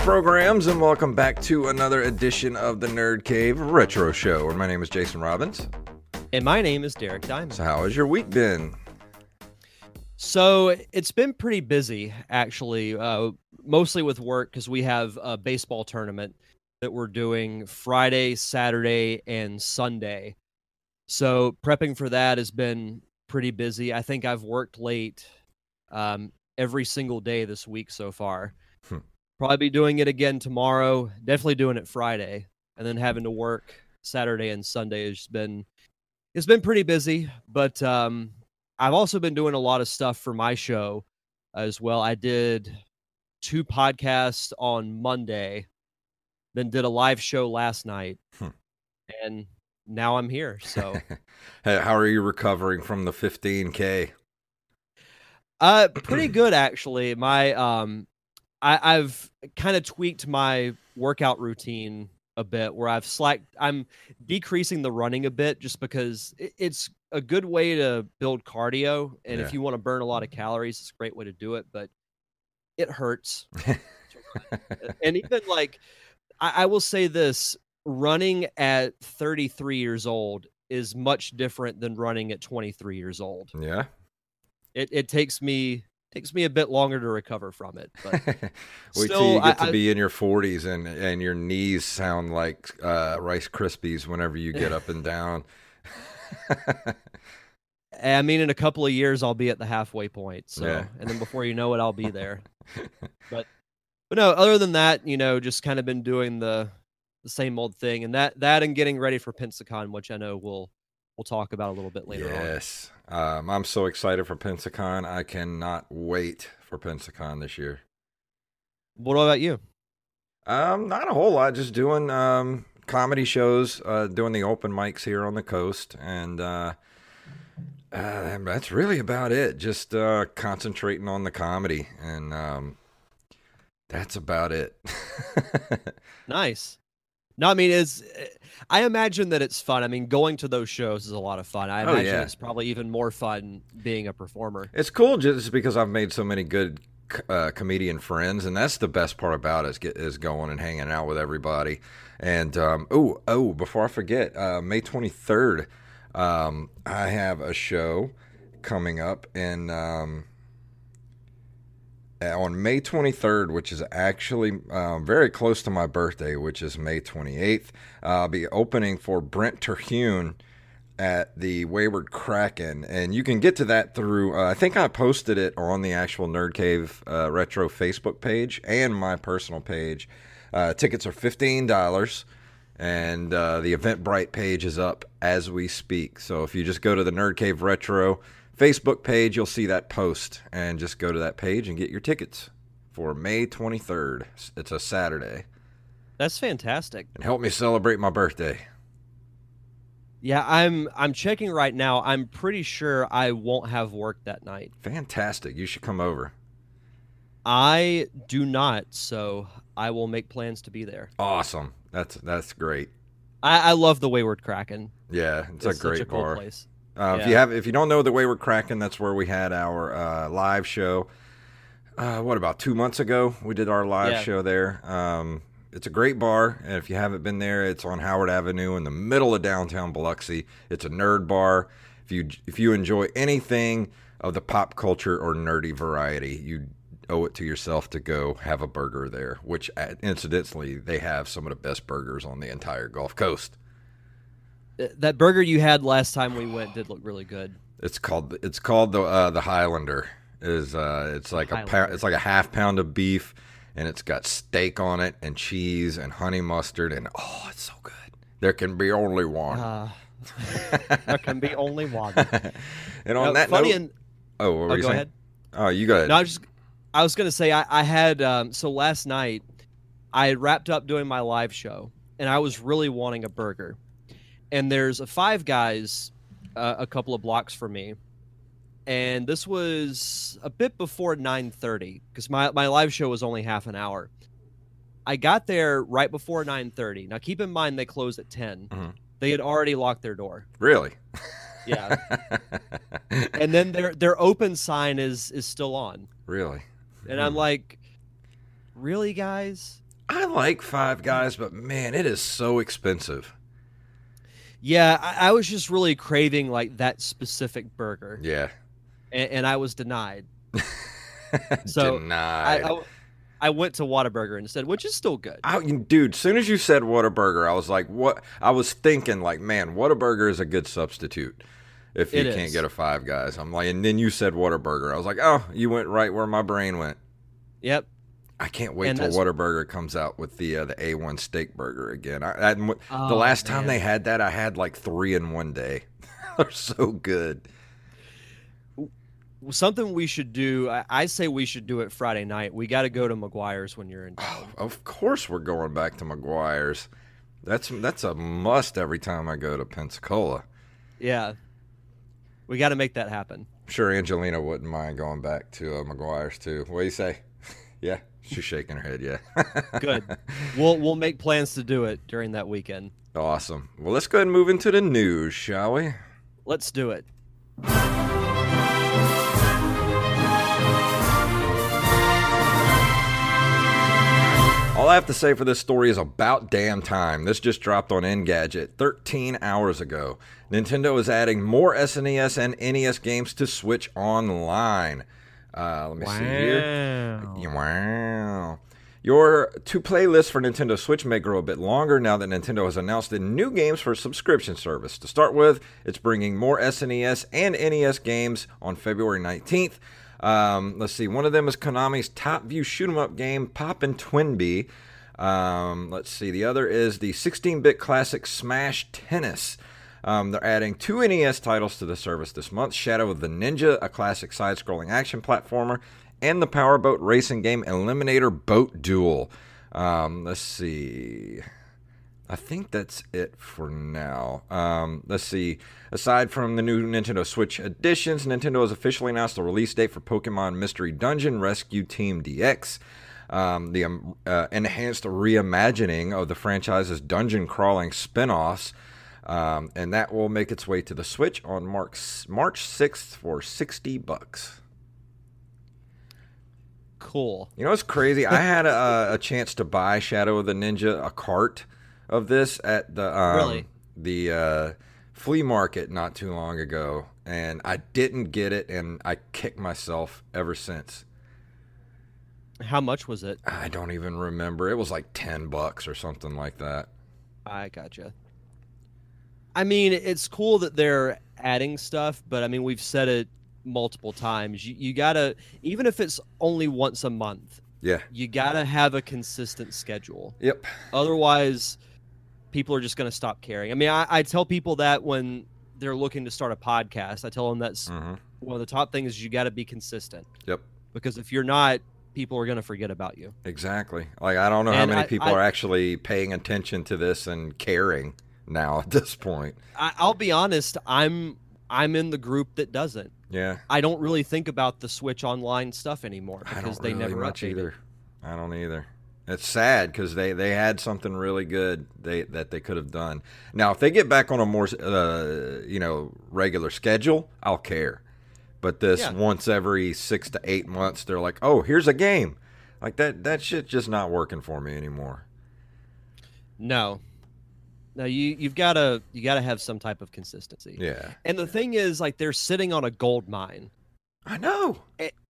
Programs, and welcome back to another edition of the Nerd Cave Retro Show, where my name is Jason Robbins. And my name is Derek Diamond. So how has your week been? So it's been pretty busy, actually, mostly with work, because we have a baseball tournament that we're doing Friday, Saturday, and Sunday. So prepping for that has been pretty busy. I think I've worked late every single day this week so far. Probably be doing it again tomorrow, definitely doing it Friday, and then having to work Saturday and Sunday has been, it's been pretty busy, but I've also been doing a lot of stuff for my show as well. I did 2 podcasts on Monday, then did a live show last night, and now I'm here. So, hey, how are you recovering from the 15K? Pretty good, actually. My, I've kind of tweaked my workout routine a bit where I've slacked. I'm decreasing the running a bit just because it's a good way to build cardio. And if you want to burn a lot of calories, it's a great way to do it, but it hurts. And even like, I will say this, running at 33 years old is much different than running at 23 years old. Yeah. It takes me a bit longer to recover from it, but wait till you get to be in your 40s and your knees sound like Rice Krispies whenever you get up and down. I mean, in a couple of years I'll be at the halfway point, so and then before you know it I'll be there. But no, other than that, you know, just kind of been doing the same old thing, and that and getting ready for Pensacon, which I know we'll talk about a little bit later on. Yes. I'm so excited for Pensacon. I cannot wait for Pensacon this year. What about you? Not a whole lot. Just doing comedy shows, doing the open mics here on the coast. And that's really about it. Just concentrating on the comedy. And that's about it. Nice. No, I mean, I imagine that it's fun. I mean, going to those shows is a lot of fun. I imagine it's probably even more fun being a performer. It's cool just because I've made so many good comedian friends, and that's the best part about it is going and hanging out with everybody. And, before I forget, May 23rd, I have a show coming up in... on May 23rd, which is actually very close to my birthday, which is May 28th, I'll be opening for Brent Terhune at the Wayward Kraken. And you can get to that through, I think I posted it on the actual Nerd Cave Retro Facebook page and my personal page. Tickets are $15, and the Eventbrite page is up as we speak. So if you just go to the Nerd Cave Retro Facebook page, you'll see that post, and just go to that page and get your tickets for May 23rd. It's a Saturday. That's fantastic. And help me celebrate my birthday. Yeah, I'm checking right now. I'm pretty sure I won't have work that night. Fantastic. You should come over. I do not, so I will make plans to be there. Awesome. That's great. I love the Wayward Kraken. Yeah, it's a great such a bar. Cool place. If you don't know the Wayward Kraken, that's where we had our live show. About 2 months ago? We did our live show there. It's a great bar, and if you haven't been there, it's on Howard Avenue in the middle of downtown Biloxi. It's a nerd bar. If you enjoy anything of the pop culture or nerdy variety, you owe it to yourself to go have a burger there, which, incidentally, they have some of the best burgers on the entire Gulf Coast. That burger you had last time we went did look really good. It's called the Highlander. It's like a half pound of beef, and it's got steak on it and cheese and honey mustard, and oh, it's so good. There can be only one. There can be only one. And on that funny note, oh, what were you saying? Ahead. Oh, you go ahead. No, I was gonna say I had so last night I had wrapped up doing my live show and I was really wanting a burger, and there's a Five Guys a couple of blocks from me, and this was a bit before 9:30 because my live show was only half an hour. I got there right before 9:30. Now keep in mind they closed at 10. Mm-hmm. They had already locked their door. Really? Yeah. And then their open sign is still on. Really? And I'm like, really, guys? I like Five Guys, but man, it is so expensive. Yeah, I was just really craving like that specific burger. Yeah. And I was denied. So denied. I went to Whataburger instead, which is still good. Dude, as soon as you said Whataburger, I was like, what? I was thinking, like, man, Whataburger is a good substitute if you can't get a Five Guys. I'm like, and then you said Whataburger. I was like, oh, you went right where my brain went. Yep. I can't wait till Whataburger comes out with the A1 steak burger again. The last time they had that, I had like three in one day. They're so good. Something we should do, I say we should do it Friday night. We got to go to McGuire's when you're in town. Oh, of course we're going back to McGuire's. That's a must every time I go to Pensacola. Yeah. We got to make that happen. I'm sure Angelina wouldn't mind going back to McGuire's too. What do you say? Yeah, she's shaking her head, yeah. Good. We'll make plans to do it during that weekend. Awesome. Well, let's go ahead and move into the news, shall we? Let's do it. All I have to say for this story is about damn time. This just dropped on Engadget 13 hours ago. Nintendo is adding more SNES and NES games to Switch Online. Let me see here. Wow. Your to-play list for Nintendo Switch may grow a bit longer now that Nintendo has announced the new games for subscription service. To start with, it's bringing more SNES and NES games on February 19th. Let's see. One of them is Konami's Top View shoot-'em-up game, Poppin' Twinbee. Let's see. The other is the 16-bit classic Smash Tennis. They're adding two NES titles to the service this month, Shadow of the Ninja, a classic side-scrolling action platformer, and the powerboat racing game Eliminator Boat Duel. Let's see. I think that's it for now. Let's see. Aside from the new Nintendo Switch editions, Nintendo has officially announced the release date for Pokemon Mystery Dungeon Rescue Team DX. The enhanced reimagining of the franchise's dungeon-crawling spinoffs. And that will make its way to the Switch on March 6th for $60. Cool. You know what's crazy? I had a chance to buy Shadow of the Ninja, a cart of this at the flea market not too long ago, and I didn't get it, and I kicked myself ever since. How much was it? I don't even remember. It was like $10 or something like that. I gotcha. I mean, it's cool that they're adding stuff, but I mean, we've said it multiple times. You gotta, even if it's only once a month. Yeah. You gotta have a consistent schedule. Yep. Otherwise, people are just gonna stop caring. I mean, I tell people that when they're looking to start a podcast, I tell them that's one of the top things is you gotta be consistent. Yep. Because if you're not, people are gonna forget about you. Exactly. Like I don't know how many people are actually paying attention to this and caring now at this point. I'll be honest, I'm in the group that doesn't. Yeah. I don't really think about the Switch Online stuff anymore because they never update it. I don't either. It's sad because they had something really good that they could have done. Now, if they get back on a more regular schedule, I'll care. But this once every 6 to 8 months, they're like, oh, here's a game. Like that shit's just not working for me anymore. No. Now you gotta have some type of consistency. Yeah. And the thing is, like, they're sitting on a gold mine. I know.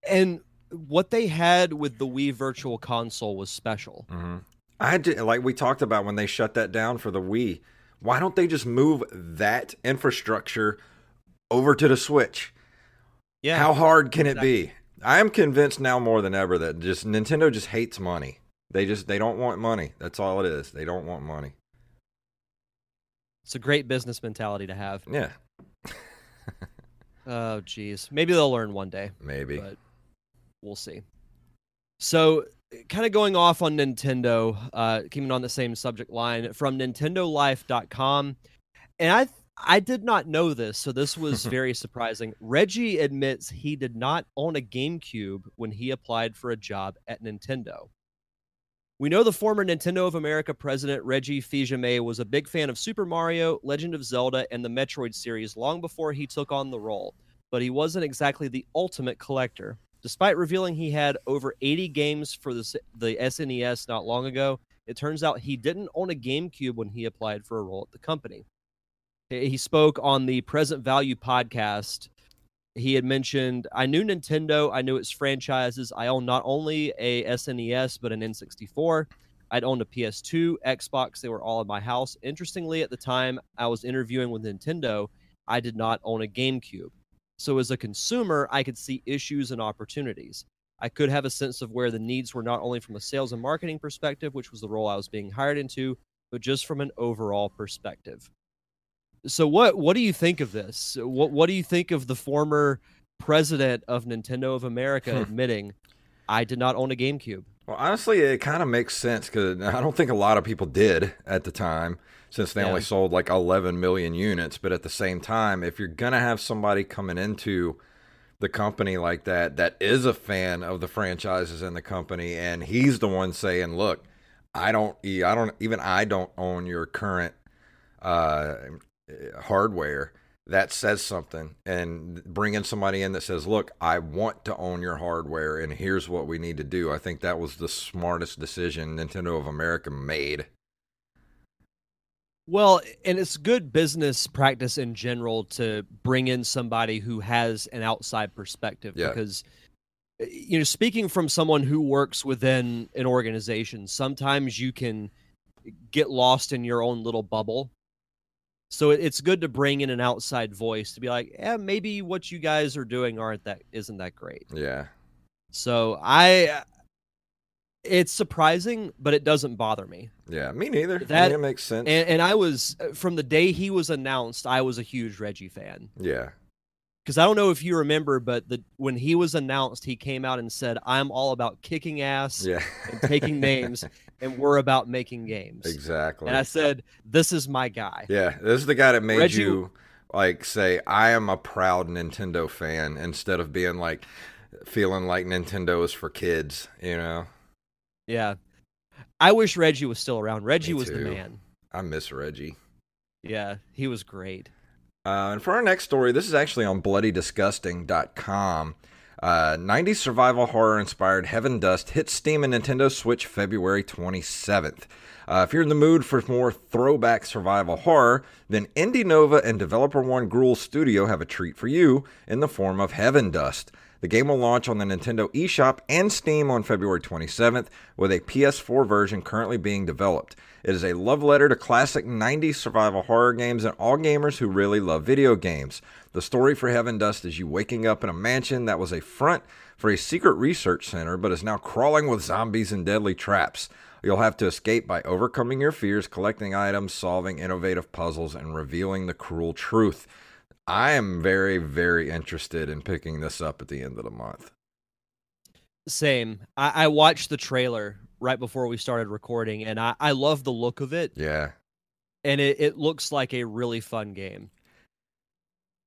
And what they had with the Wii Virtual Console was special. Mm-hmm. Like we talked about when they shut that down for the Wii. Why don't they just move that infrastructure over to the Switch? Yeah. How hard can it be? I am convinced now more than ever that Nintendo just hates money. They don't want money. That's all it is. They don't want money. It's a great business mentality to have. Yeah. Oh, geez. Maybe they'll learn one day. Maybe. But we'll see. So, kind of going off on Nintendo, keeping on the same subject line, from nintendolife.com. And I did not know this, so this was very surprising. Reggie admits he did not own a GameCube when he applied for a job at Nintendo. We know the former Nintendo of America president, Reggie Fils-Aimé, was a big fan of Super Mario, Legend of Zelda, and the Metroid series long before he took on the role, but he wasn't exactly the ultimate collector. Despite revealing he had over 80 games for the SNES not long ago, it turns out he didn't own a GameCube when he applied for a role at the company. He spoke on the Present Value podcast. He had mentioned, I knew Nintendo, I knew its franchises. I owned not only a SNES, but an N64. I'd owned a PS2, Xbox. They were all in my house. Interestingly, at the time I was interviewing with Nintendo, I did not own a GameCube. So as a consumer, I could see issues and opportunities. I could have a sense of where the needs were, not only from a sales and marketing perspective, which was the role I was being hired into, but just from an overall perspective. So what do you think of this? What do you think of the former president of Nintendo of America admitting, I did not own a GameCube? Well, honestly, it kind of makes sense because I don't think a lot of people did at the time, since they only sold like 11 million units. But at the same time, if you're going to have somebody coming into the company like that, that is a fan of the franchises in the company, and he's the one saying, look, I don't own your current hardware, that says something. And bringing somebody in that says, look, I want to own your hardware and here's what we need to do. I think that was the smartest decision Nintendo of America made. Well, and it's good business practice in general to bring in somebody who has an outside perspective, because, you know, speaking from someone who works within an organization, sometimes you can get lost in your own little bubble. So it's good to bring in an outside voice to be like, maybe what you guys are doing isn't that great. Yeah. So it's surprising, but it doesn't bother me. Yeah, me neither. That makes sense. And I was, from the day he was announced, I was a huge Reggie fan. Yeah. Because I don't know if you remember, but when he was announced, he came out and said, I'm all about kicking ass and taking names, and we're about making games. Exactly. And I said, this is my guy. Yeah, this is the guy that made Reggie, you like say, I am a proud Nintendo fan, instead of being like, feeling like Nintendo is for kids, you know? Yeah. I wish Reggie was still around. Reggie was the man. I miss Reggie. Yeah, he was great. And for our next story, this is actually on bloodydisgusting.com. 90s survival horror-inspired Heaven Dust hits Steam and Nintendo Switch February 27th. If you're in the mood for more throwback survival horror, then Indie Nova and Developer One Gruul Studio have a treat for you in the form of Heaven Dust. The game will launch on the Nintendo eShop and Steam on February 27th, with a PS4 version currently being developed. It is a love letter to classic 90s survival horror games and all gamers who really love video games. The story for Heaven Dust is you waking up in a mansion that was a front for a secret research center, but is now crawling with zombies and deadly traps. You'll have to escape by overcoming your fears, collecting items, solving innovative puzzles, and revealing the cruel truth. I am very, very interested in picking this up at the end of the month. Same. I watched the trailer right before we started recording, and I love the look of it. Yeah. And it looks like a really fun game.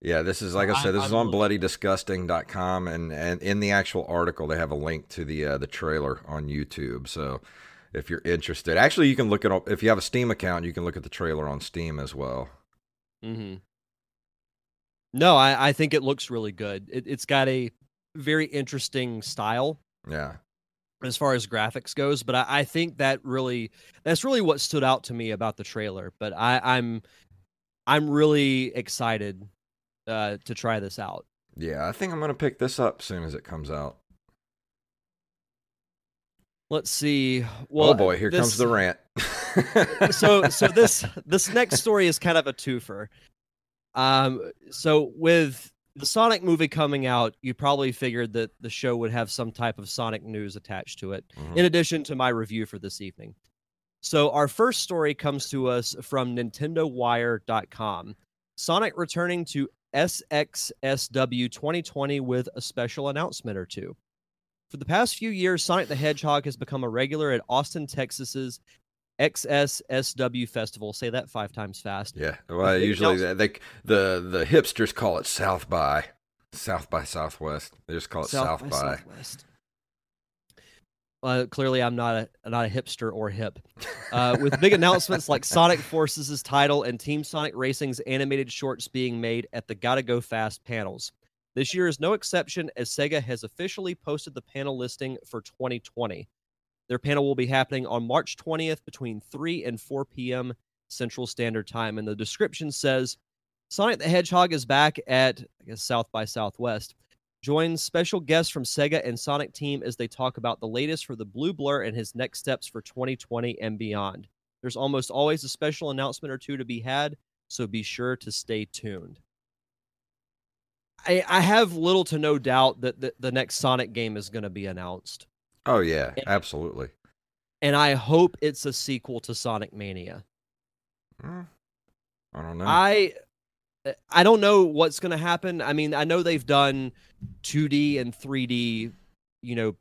Yeah, this is, like I said, this is on bloodydisgusting.com, and in the actual article, they have a link to the trailer on YouTube. So if you're interested, actually, you can look it up. If you have a Steam account, you can look at the trailer on Steam as well. Mm-hmm. No, I think it looks really good. It's got a very interesting style. Yeah. As far as graphics goes, but I think that's really what stood out to me about the trailer. But I'm really excited to try this out. Yeah, I think I'm gonna pick this up as soon as it comes out. Let's see. Well, oh boy, here comes the rant. So this next story is kind of a twofer. So with the Sonic movie coming out, you probably figured that the show would have some type of Sonic news attached to it, in addition to my review for this evening. So our first story comes to us from NintendoWire.com. Sonic returning to SXSW 2020 with a special announcement or two. For the past few years, Sonic the Hedgehog has become a regular at Austin, Texas's XSSW Festival. Say that 5 times fast. Yeah, well, usually the hipsters call it South by Southwest. They just call it South by Southwest. Clearly, I'm not a hipster or hip. With big announcements like Sonic Forces' title and Team Sonic Racing's animated shorts being made at the Gotta Go Fast panels. This year is no exception, as Sega has officially posted the panel listing for 2020. Their panel will be happening on March 20th between 3 and 4 p.m. Central Standard Time, and the description says, Sonic the Hedgehog is back at, I guess, South by Southwest. Join special guests from Sega and Sonic Team as they talk about the latest for the Blue Blur and his next steps for 2020 and beyond. There's almost always a special announcement or two to be had, so be sure to stay tuned. I have little to no doubt that the next Sonic game is going to be announced. Oh, yeah, absolutely. And I hope it's a sequel to Sonic Mania. I don't know. I don't know what's going to happen. I mean, I know they've done 2D and 3D,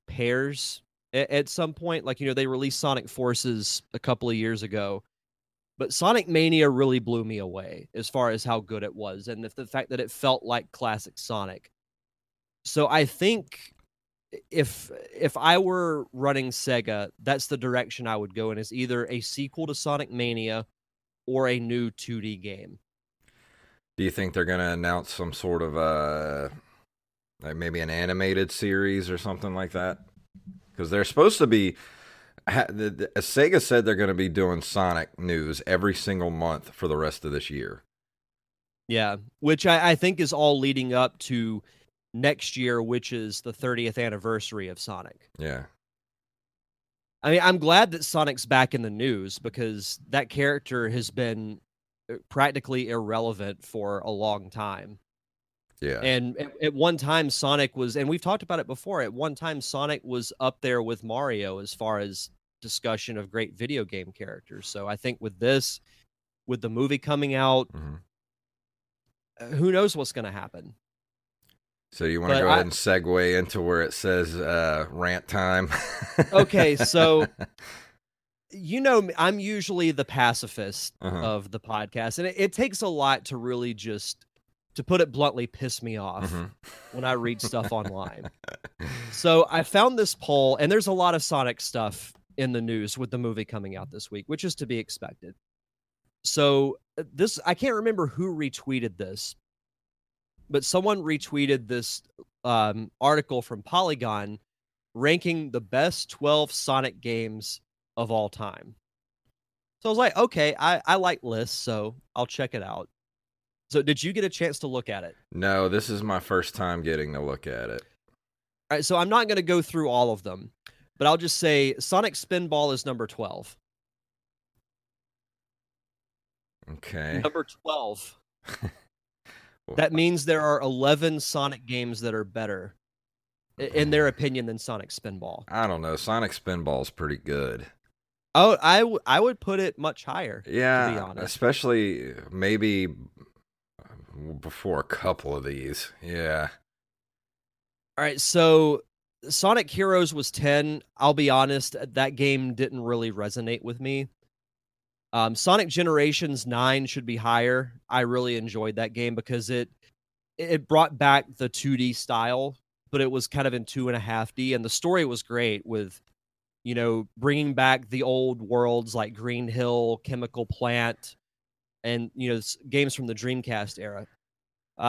pairs at some point. Like, they released Sonic Forces a couple of years ago. But Sonic Mania really blew me away as far as how good it was. And the fact that it felt like classic Sonic. So I think if I were running Sega, that's the direction I would go in, is either a sequel to Sonic Mania or a new 2D game. Do you think they're going to announce some sort of like maybe an animated series or something like that? Because they're supposed to be, Sega said they're going to be doing Sonic news every single month for the rest of this year. Yeah, which I think is all leading up to next year, which is the 30th anniversary of Sonic. Yeah. I mean, I'm glad that Sonic's back in the news, because that character has been practically irrelevant for a long time. Yeah. And at one time Sonic was, and we've talked about it before, at one time Sonic was up there with Mario as far as discussion of great video game characters. So I think with this, with the movie coming out, who knows what's going to happen. So you want to go ahead and segue into where it says rant time. Okay, so I'm usually the pacifist of the podcast, and it takes a lot to really just, to put it bluntly, piss me off when I read stuff online. So I found this poll, and there's a lot of Sonic stuff in the news with the movie coming out this week, which is to be expected. So this, I can't remember who retweeted this, but someone retweeted this article from Polygon ranking the best 12 Sonic games of all time. So I was like, okay, I like lists, so I'll check it out. So did you get a chance to look at it? No, this is my first time getting to look at it. All right, so I'm not going to go through all of them, but I'll just say Sonic Spinball is number 12. Okay. Number 12. That means there are 11 Sonic games that are better, in their opinion, than Sonic Spinball. I don't know. Sonic Spinball is pretty good. Oh, I would put it much higher. Yeah, to be honest. Especially maybe before a couple of these. Yeah. All right, so Sonic Heroes was 10. I'll be honest, that game didn't really resonate with me. Sonic Generations 9 should be higher. I really enjoyed that game because it brought back the 2D style, but it was kind of in 2.5D, and the story was great with, bringing back the old worlds like Green Hill, Chemical Plant, and, games from the Dreamcast era.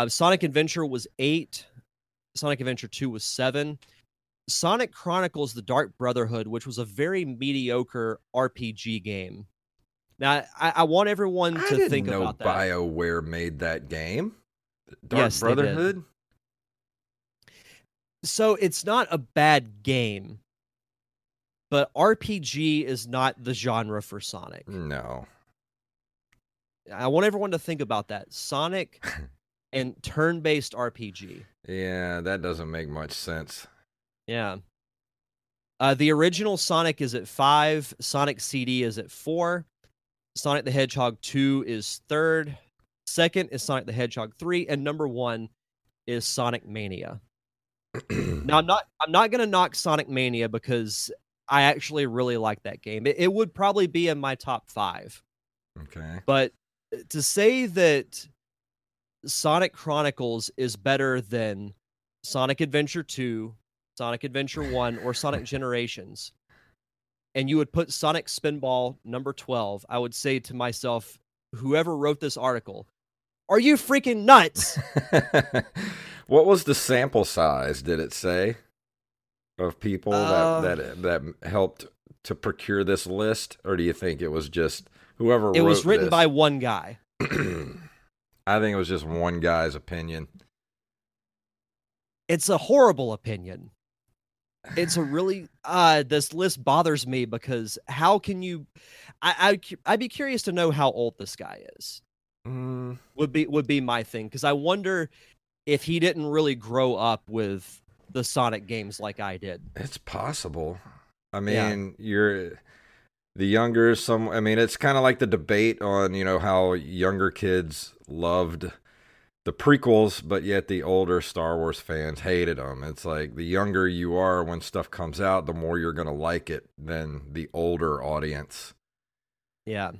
Sonic Adventure was 8. Sonic Adventure 2 was 7. Sonic Chronicles The Dark Brotherhood, which was a very mediocre RPG game. Now, I want everyone to think about that. I didn't know BioWare made that game. Dark Brotherhood? They did. So it's not a bad game, but RPG is not the genre for Sonic. No. I want everyone to think about that. Sonic and turn-based RPG. Yeah, that doesn't make much sense. Yeah. The original Sonic is at 5. Sonic CD is at 4. Sonic the Hedgehog 2 is 3rd. 2nd is Sonic the Hedgehog 3. And number 1 is Sonic Mania. Now, I'm not going to knock Sonic Mania because I actually really like that game. It would probably be in my top 5. Okay. But to say that Sonic Chronicles is better than Sonic Adventure 2, Sonic Adventure 1, or Sonic Generations, and you would put Sonic Spinball number 12, I would say to myself, whoever wrote this article, are you freaking nuts? What was the sample size, did it say, of people that helped to procure this list? Or do you think it was just whoever wrote this? It was written by one guy. I think it was just one guy's opinion. It's a horrible opinion. It's a really... this list bothers me because how can you... I'd be curious to know how old this guy is. Would be my thing, because I wonder if he didn't really grow up with the Sonic games like I did. It's possible. I mean, yeah. You're the younger some. I mean, it's kind of like the debate on, you know, how younger kids loved the prequels, but yet the older Star Wars fans hated them. It's like the younger you are when stuff comes out, the more you're gonna like it than the older audience. Yeah.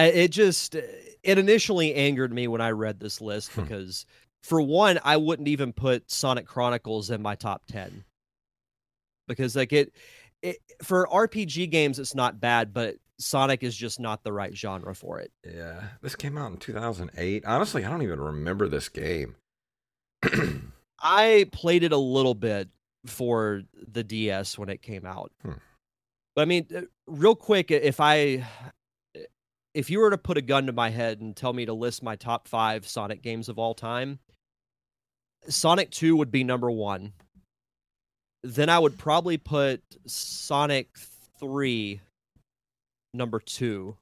It initially angered me when I read this list because, for one, I wouldn't even put Sonic Chronicles in my top 10 because, like, it for RPG games, it's not bad, but Sonic is just not the right genre for it. Yeah, this came out in 2008. Honestly, I don't even remember this game. I played it a little bit for the DS when it came out. But I mean, real quick, if you were to put a gun to my head and tell me to list my top 5 Sonic games of all time, Sonic 2 would be number 1. Then I would probably put Sonic 3 number 2.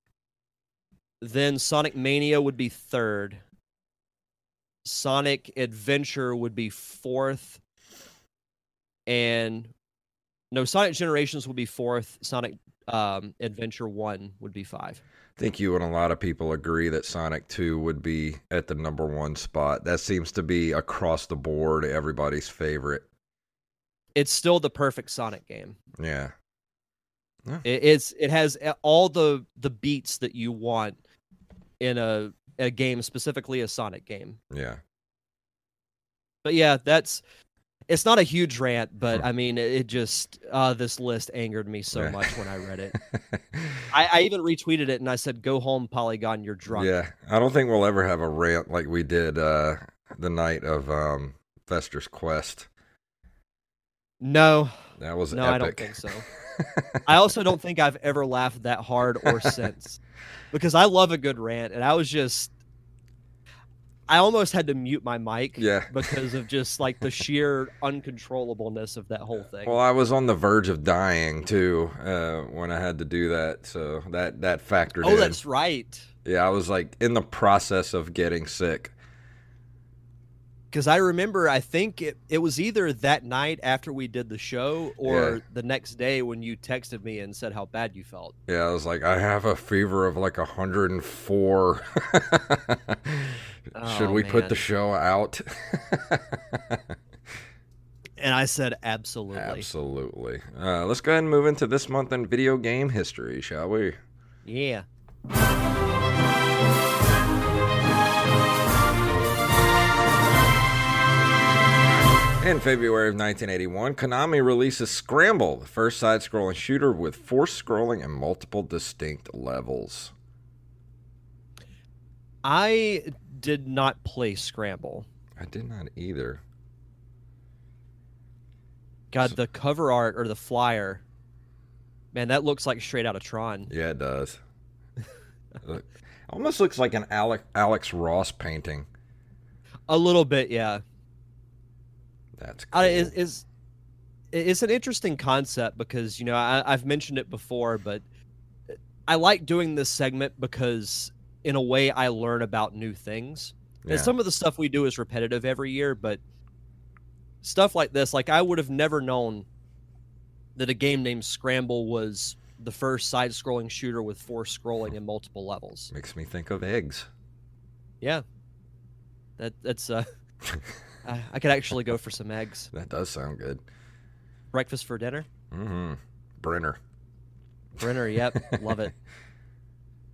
Then Sonic Mania would be 3rd. Sonic Adventure would be 4th. And no, Sonic Generations would be 4th. Sonic Adventure 1 would be 5. I think you and a lot of people agree that Sonic 2 would be at the number 1 spot. That seems to be across the board everybody's favorite. It's still the perfect Sonic game. Yeah. Yeah. It has all the beats that you want in a game, specifically a Sonic game. Yeah. But yeah, it's not a huge rant, but I mean, it just, this list angered me so much when I read it. I even retweeted it and I said, go home, Polygon, you're drunk. Yeah, I don't think we'll ever have a rant like we did the night of Fester's Quest. No. That was epic. I don't think so. I also don't think I've ever laughed that hard or since, because I love a good rant, and I was just... I almost had to mute my mic because of just like the sheer uncontrollableness of that whole thing. Well, I was on the verge of dying too when I had to do that, so that factored in. Oh, that's right. Yeah, I was like in the process of getting sick. Because I remember, I think it was either that night after we did the show or the next day when you texted me and said how bad you felt. Yeah, I was like, I have a fever of like 104. Should we put the show out? And I said, absolutely. Absolutely. Let's go ahead and move into this month in video game history, shall we? Yeah. In February of 1981, Konami releases Scramble, the first side-scrolling shooter with forced scrolling and multiple distinct levels. I did not play Scramble. I did not either. God, the cover art or the flyer, man, that looks like straight out of Tron. Yeah, it does. It almost looks like an Alex Ross painting. A little bit, yeah. That's cool. It's an interesting concept because, you know, I've mentioned it before, but I like doing this segment because in a way I learn about new things. Yeah. And some of the stuff we do is repetitive every year, but stuff like this, like I would have never known that a game named Scramble was the first side-scrolling shooter with forced scrolling and multiple levels. Makes me think of eggs. Yeah. That's I could actually go for some eggs. That does sound good. Breakfast for dinner? Mm-hmm. Brenner. Brenner, yep. Love it.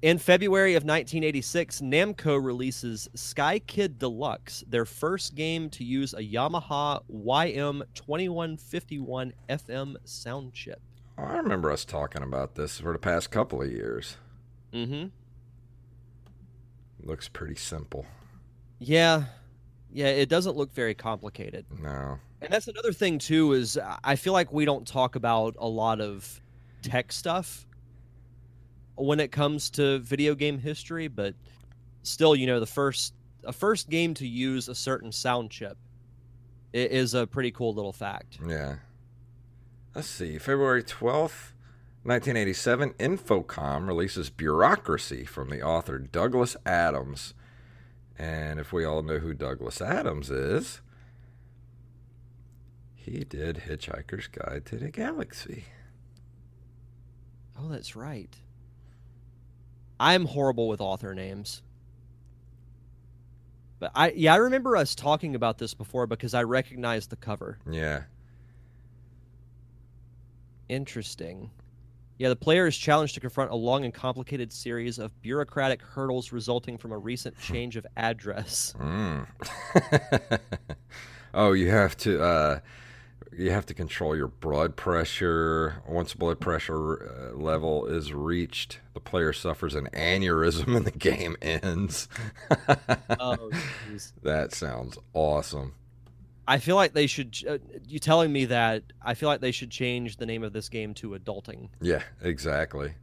In February of 1986, Namco releases Sky Kid Deluxe, their first game to use a Yamaha YM2151 FM sound chip. Oh, I remember us talking about this for the past couple of years. Mm-hmm. Looks pretty simple. Yeah. Yeah, it doesn't look very complicated. No. And that's another thing, too, is I feel like we don't talk about a lot of tech stuff when it comes to video game history, but still, you know, the first game to use a certain sound chip is a pretty cool little fact. Yeah. Let's see. February 12th, 1987, Infocom releases Bureaucracy from the author Douglas Adams. And if we all know who Douglas Adams is, he did Hitchhiker's Guide to the Galaxy. Oh, that's right. I'm horrible with author names. But I remember us talking about this before because I recognized the cover. Yeah. Interesting. Yeah, the player is challenged to confront a long and complicated series of bureaucratic hurdles resulting from a recent change of address. Mm. Oh, you have to control your blood pressure. Once blood pressure level is reached, the player suffers an aneurysm and the game ends. Oh, geez. That sounds awesome. I feel like they should... you telling me that, I feel like they should change the name of this game to Adulting. Yeah, exactly.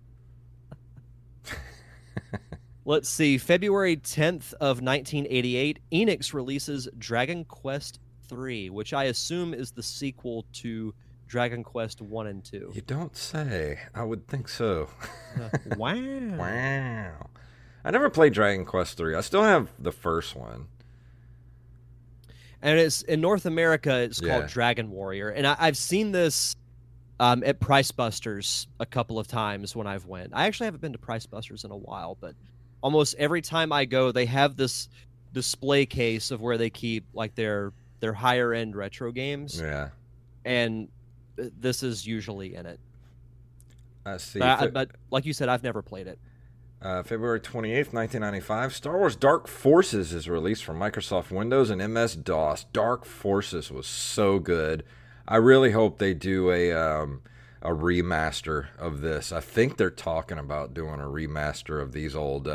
Let's see. February 10th of 1988, Enix releases Dragon Quest 3, which I assume is the sequel to Dragon Quest 1 and 2. You don't say. I would think so. Wow. Wow. I never played Dragon Quest 3. I still have the first one. And it's in North America, it's called Dragon Warrior. And I've seen this at Price Busters a couple of times when I've went. I actually haven't been to Price Busters in a while, but almost every time I go, they have this display case of where they keep like their higher end retro games. Yeah. And this is usually in it. I see. But like you said, I've never played it. February 28th, 1995, Star Wars Dark Forces is released for Microsoft Windows and MS-DOS. Dark Forces was so good. I really hope they do a remaster of this. I think they're talking about doing a remaster of these old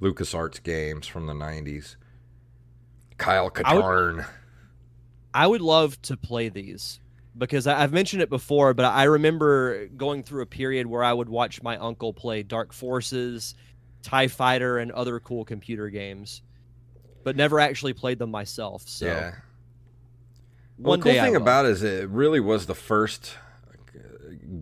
LucasArts games from the 90s. Kyle Katarn. I would love to play these. Because I've mentioned it before, but I remember going through a period where I would watch my uncle play Dark Forces, TIE Fighter, and other cool computer games, but never actually played them myself. So. Yeah. Well, the cool thing about it is it really was the first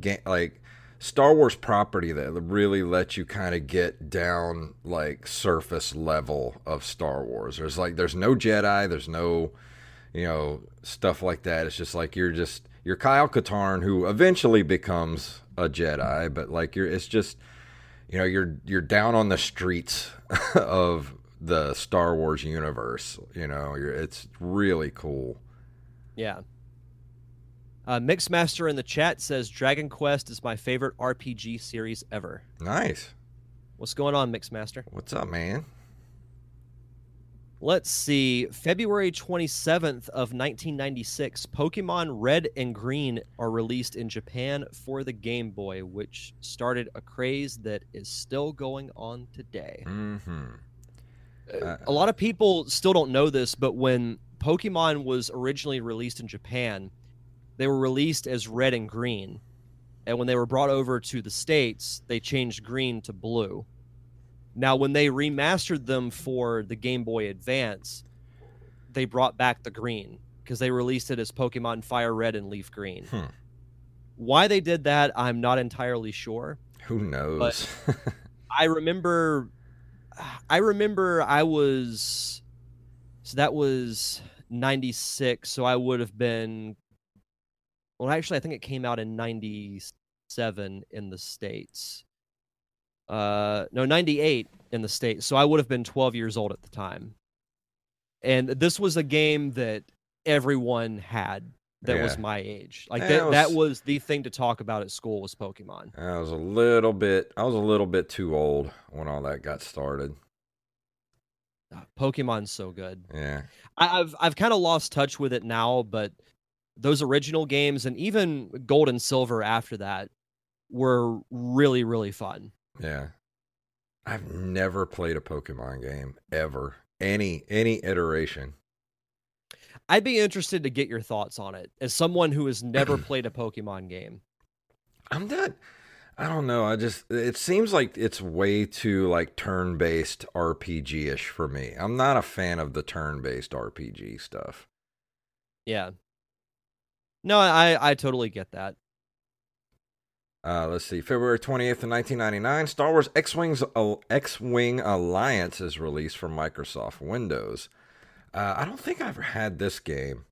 game, like Star Wars property that really let you kind of get down like surface level of Star Wars. There's no Jedi, there's no... You know, stuff like that. It's just like you're Kyle Katarn, who eventually becomes a Jedi, but like you're down on the streets of the Star Wars universe. You know, it's really cool. Yeah. Mixmaster in the chat says Dragon Quest is my favorite RPG series ever. Nice. What's going on, Mixmaster? What's up, man? Let's see. February 27th of 1996, Pokemon Red and Green are released in Japan for the Game Boy, which started a craze that is still going on today. Mm-hmm. A lot of people still don't know this, but when Pokemon was originally released in Japan, they were released as Red and Green. And when they were brought over to the States, they changed green to blue. Now, when they remastered them for the Game Boy Advance, they brought back the green because they released it as Pokemon Fire Red and Leaf Green. Hmm. Why they did that, I'm not entirely sure. Who knows? But I remember I was... So that was 96, so I would have been... Well, actually, I think it came out in 97 in the States. No, 98 in the States. So I would have been 12 years old at the time. And this was a game that everyone had that was my age. Like that was the thing to talk about at school was Pokemon. I was a little bit too old when all that got started. Pokemon's so good. Yeah. I've kind of lost touch with it now, but those original games and even Gold and Silver after that were really, really fun. Yeah. I've never played a Pokemon game ever. Any iteration. I'd be interested to get your thoughts on it as someone who has never played a Pokemon game. I don't know. It seems like it's way too like turn-based RPG-ish for me. I'm not a fan of the turn-based RPG stuff. Yeah. No, I totally get that. Let's see. February 28th of 1999, Star Wars X-Wing Alliance is released for Microsoft Windows. I don't think I ever had this game.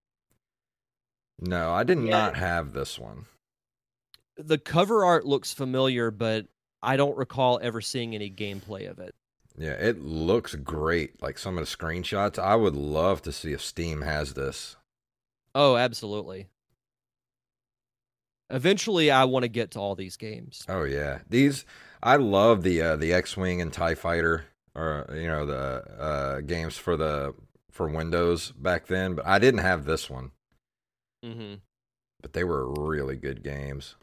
No, I did not have this one. The cover art looks familiar, but I don't recall ever seeing any gameplay of it. Yeah, it looks great. Like some of the screenshots, I would love to see if Steam has this. Oh, absolutely. Eventually, I want to get to all these games. Oh yeah, these I love the X-Wing and TIE Fighter, or you know the games for Windows back then. But I didn't have this one. Mm-hmm. But they were really good games.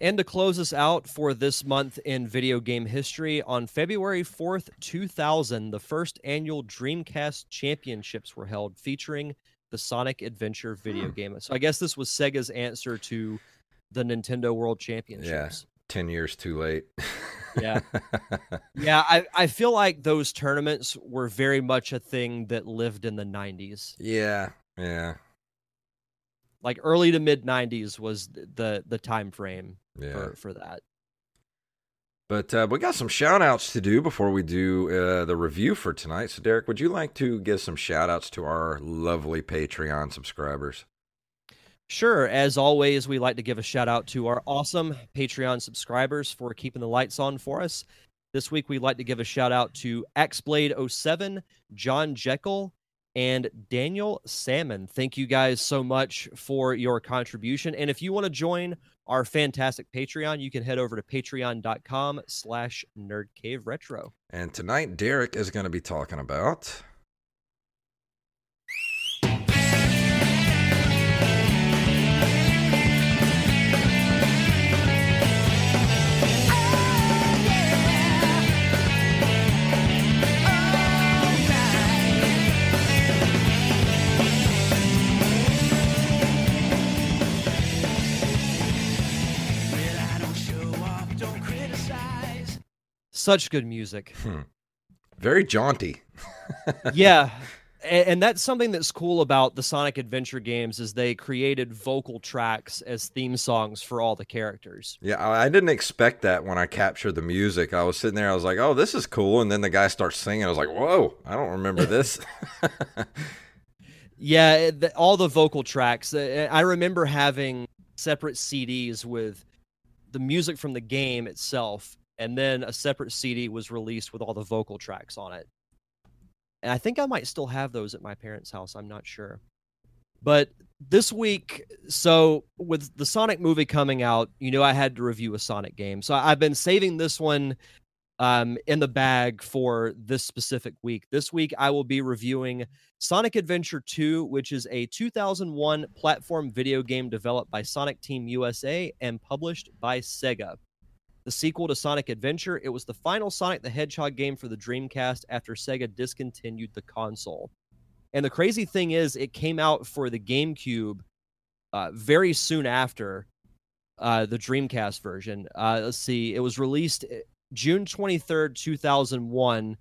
And to close us out for this month in video game history, on February 4th, 2000, the first annual Dreamcast Championships were held, featuring the Sonic Adventure video game. So I guess this was Sega's answer to the Nintendo World Championships. Yeah, 10 years too late. Yeah. Yeah, I feel like those tournaments were very much a thing that lived in the 90s. Yeah, yeah. Like early to mid-90s was the time frame for that. But we got some shout-outs to do before we do the review for tonight. So, Derek, would you like to give some shout-outs to our lovely Patreon subscribers? Sure. As always, we like to give a shout-out to our awesome Patreon subscribers for keeping the lights on for us. This week, we'd like to give a shout-out to Axblade07, John Jekyll, and Daniel Salmon. Thank you guys so much for your contribution. And if you want to join our fantastic Patreon, you can head over to patreon.com/nerdcaveretro. And tonight, Derek is going to be talking about such good music. Very jaunty. Yeah. And that's something that's cool about the Sonic Adventure games is they created vocal tracks as theme songs for all the characters. Yeah, I didn't expect that when I captured the music. I was sitting there, I was like, oh, this is cool. And then the guy starts singing. I was like, whoa, I don't remember this. Yeah, all the vocal tracks. I remember having separate CDs with the music from the game itself. And then a separate CD was released with all the vocal tracks on it. And I think I might still have those at my parents' house. I'm not sure. But this week, so with the Sonic movie coming out, you know I had to review a Sonic game. So I've been saving this one in the bag for this specific week. This week, I will be reviewing Sonic Adventure 2, which is a 2001 platform video game developed by Sonic Team USA and published by Sega. The sequel to Sonic Adventure, it was the final Sonic the Hedgehog game for the Dreamcast after Sega discontinued the console. And the crazy thing is, it came out for the GameCube very soon after the Dreamcast version. Let's see, it was released June 23rd, 2001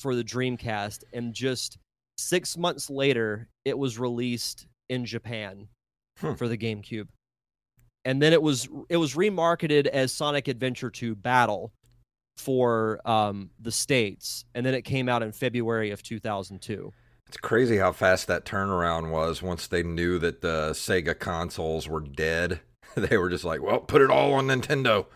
for the Dreamcast, and just 6 months later, it was released in Japan for the GameCube. And then it was remarketed as Sonic Adventure 2 Battle for the States, and then it came out in February of 2002. It's crazy how fast that turnaround was once they knew that the Sega consoles were dead. They were just like, well, put it all on Nintendo.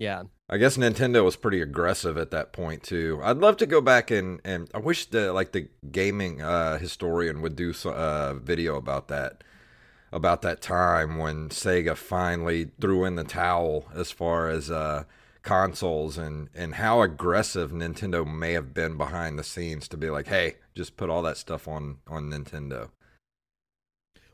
Yeah. I guess Nintendo was pretty aggressive at that point, too. I'd love to go back and I wish the gaming historian would do a video about that time when Sega finally threw in the towel as far as consoles and how aggressive Nintendo may have been behind the scenes to be like, hey, just put all that stuff on Nintendo.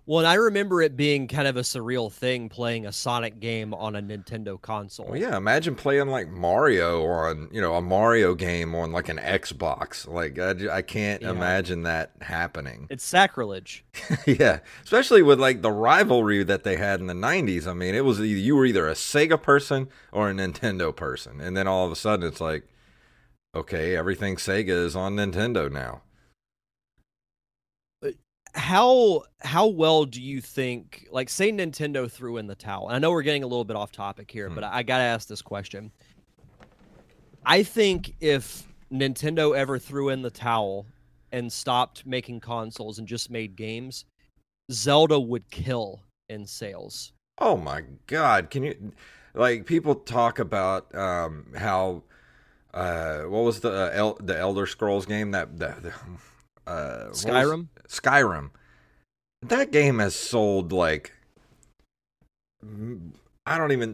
Well, and I remember it being kind of a surreal thing playing a Sonic game on a Nintendo console. Well, yeah, imagine playing like Mario on, you know, a Mario game on like an Xbox. Like, I can't imagine that happening. It's sacrilege. Yeah, especially with like the rivalry that they had in the 90s. I mean, it was you were either a Sega person or a Nintendo person. And then all of a sudden it's like, okay, everything Sega is on Nintendo now. How well do you think, like, say Nintendo threw in the towel? And I know we're getting a little bit off topic here, but I got to ask this question. I think if Nintendo ever threw in the towel and stopped making consoles and just made games, Zelda would kill in sales. Oh, my God. Can you, like, people talk about how, what was the Elder Scrolls game that Skyrim. That game has sold like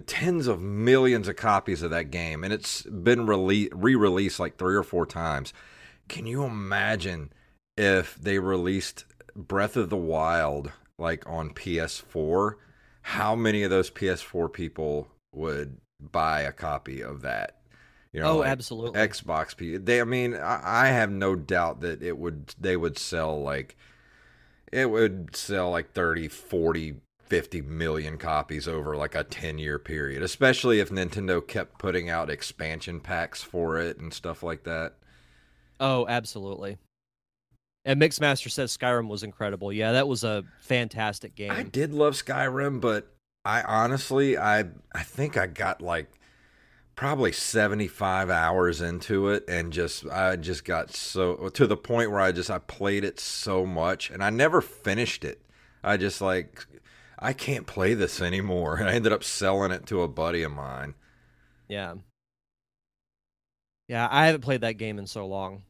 tens of millions of copies of that game, and it's been re-released like 3 or 4 times. Can you imagine if they released Breath of the Wild like on PS4? How many of those PS4 people would buy a copy of that? You know, absolutely. Xbox people. I have no doubt that it would sell like 30, 40, 50 million copies over like a 10-year period, especially if Nintendo kept putting out expansion packs for it and stuff like that. Oh, absolutely. And Mixmaster says Skyrim was incredible. Yeah, that was a fantastic game. I did love Skyrim, but I honestly, I think I got like probably 75 hours into it, and I just got so to the point where I played it so much, and I never finished it. I just like, I can't play this anymore, and I ended up selling it to a buddy of mine. Yeah, I haven't played that game in so long.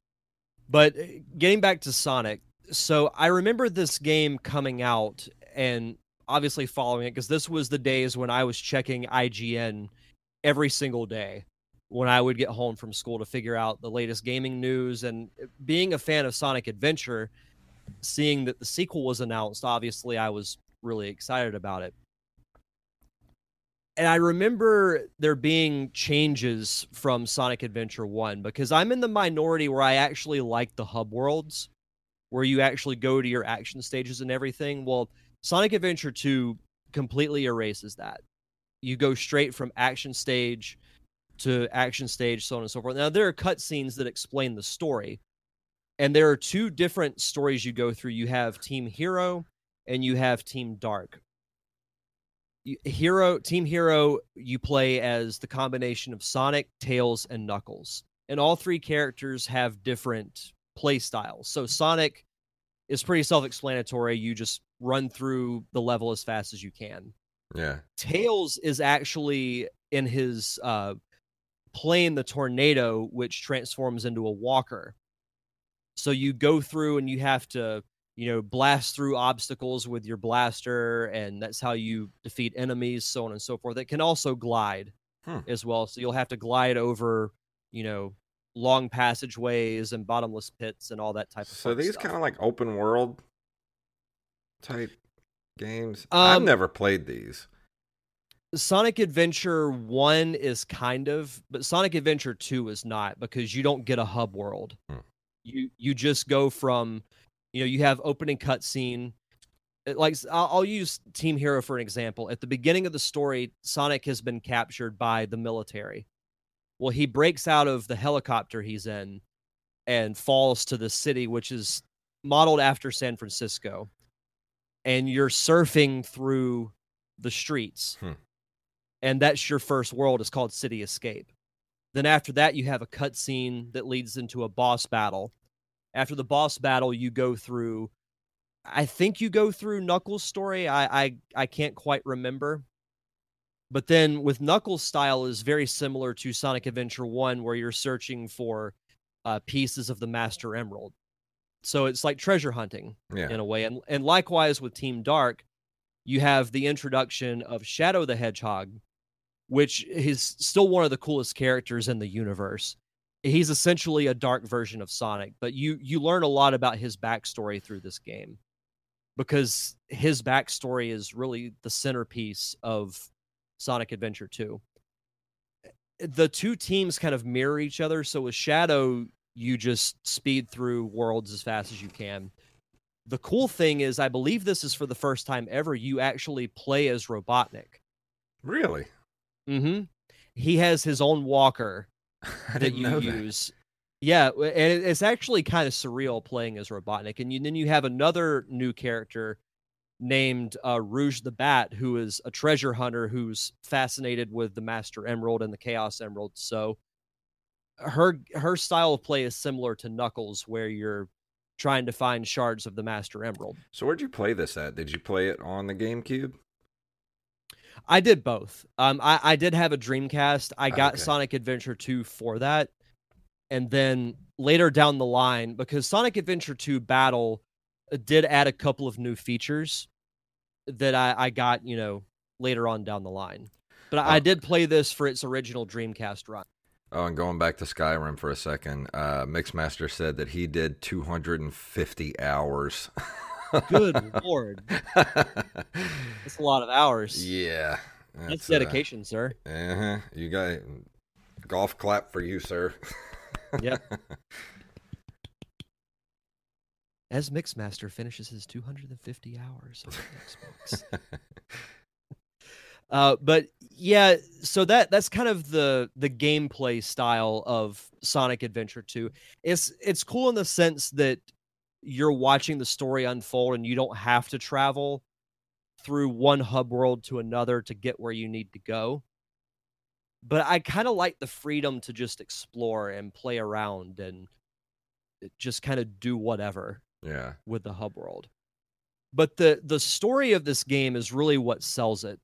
But getting back to Sonic, so I remember this game coming out and obviously following it, because this was the days when I was checking IGN every single day when I would get home from school to figure out the latest gaming news. And being a fan of Sonic Adventure, seeing that the sequel was announced, obviously I was really excited about it. And I remember there being changes from Sonic Adventure 1, because I'm in the minority where I actually like the hub worlds, where you actually go to your action stages and everything. Well, Sonic Adventure 2 completely erases that. You go straight from action stage to action stage, so on and so forth. Now, there are cutscenes that explain the story, and there are 2 different stories you go through. You have Team Hero and you have Team Dark. Team Hero, you play as the combination of Sonic, Tails, and Knuckles. And all 3 characters have different play styles. So Sonic is pretty self-explanatory. You just run through the level as fast as you can. Yeah. Tails is actually in his plane, the Tornado, which transforms into a walker. So you go through and you have to, you know, blast through obstacles with your blaster, and that's how you defeat enemies, so on and so forth. It can also glide as well. So you'll have to glide over, you know, long passageways and bottomless pits and all that type of stuff. So these kind of like open world type games. I've never played these. Sonic Adventure 1 is kind of, but Sonic Adventure 2 is not, because you don't get a hub world. You just go from, you know, you have opening cutscene. Like, I'll use Team Hero for an example. At the beginning of the story, Sonic has been captured by the military. Well, he breaks out of the helicopter he's in and falls to the city, which is modeled after San Francisco. And you're surfing through the streets. And that's your first world. It's called City Escape. Then after that, you have a cutscene that leads into a boss battle. After the boss battle, you go through, I think you go through Knuckles' story. I can't quite remember. But then with Knuckles' style is very similar to Sonic Adventure 1, where you're searching for pieces of the Master Emerald. So it's like treasure hunting in a way. And likewise with Team Dark, you have the introduction of Shadow the Hedgehog, which is still one of the coolest characters in the universe. He's essentially a dark version of Sonic, but you learn a lot about his backstory through this game, because his backstory is really the centerpiece of Sonic Adventure 2. The two teams kind of mirror each other. So with Shadow, you just speed through worlds as fast as you can. The cool thing is, I believe this is for the first time ever, you actually play as Robotnik. Really? Mm-hmm. He has his own walker that you use. Yeah, and it's actually kind of surreal playing as Robotnik. And then you have another new character named Rouge the Bat, who is a treasure hunter who's fascinated with the Master Emerald and the Chaos Emerald. So her style of play is similar to Knuckles, where you're trying to find shards of the Master Emerald. So where'd you play this at? Did you play it on the GameCube? I did both. I did have a Dreamcast. I got Sonic Adventure 2 for that. And then later down the line, because Sonic Adventure 2 Battle did add a couple of new features that I got, later on down the line. But I did play this for its original Dreamcast run. Oh, and going back to Skyrim for a second, Mixmaster said that he did 250 hours. Good Lord. That's a lot of hours. Yeah. That's dedication, sir. Uh-huh. You got a golf clap for you, sir. Yep. As Mixmaster finishes his 250 hours on Xbox. But yeah, so that's kind of the gameplay style of Sonic Adventure 2. It's cool in the sense that you're watching the story unfold and you don't have to travel through one hub world to another to get where you need to go. But I kind of like the freedom to just explore and play around and just kind of do whatever with the hub world. But the story of this game is really what sells it.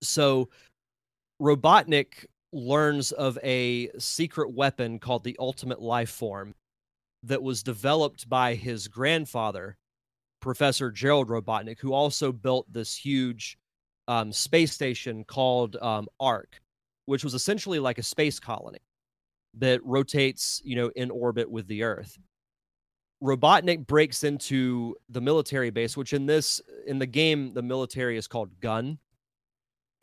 So Robotnik learns of a secret weapon called the Ultimate Life Form that was developed by his grandfather, Professor Gerald Robotnik, who also built this huge space station called ARC, which was essentially like a space colony that rotates, in orbit with the Earth. Robotnik breaks into the military base, which in the game, the military is called Gun.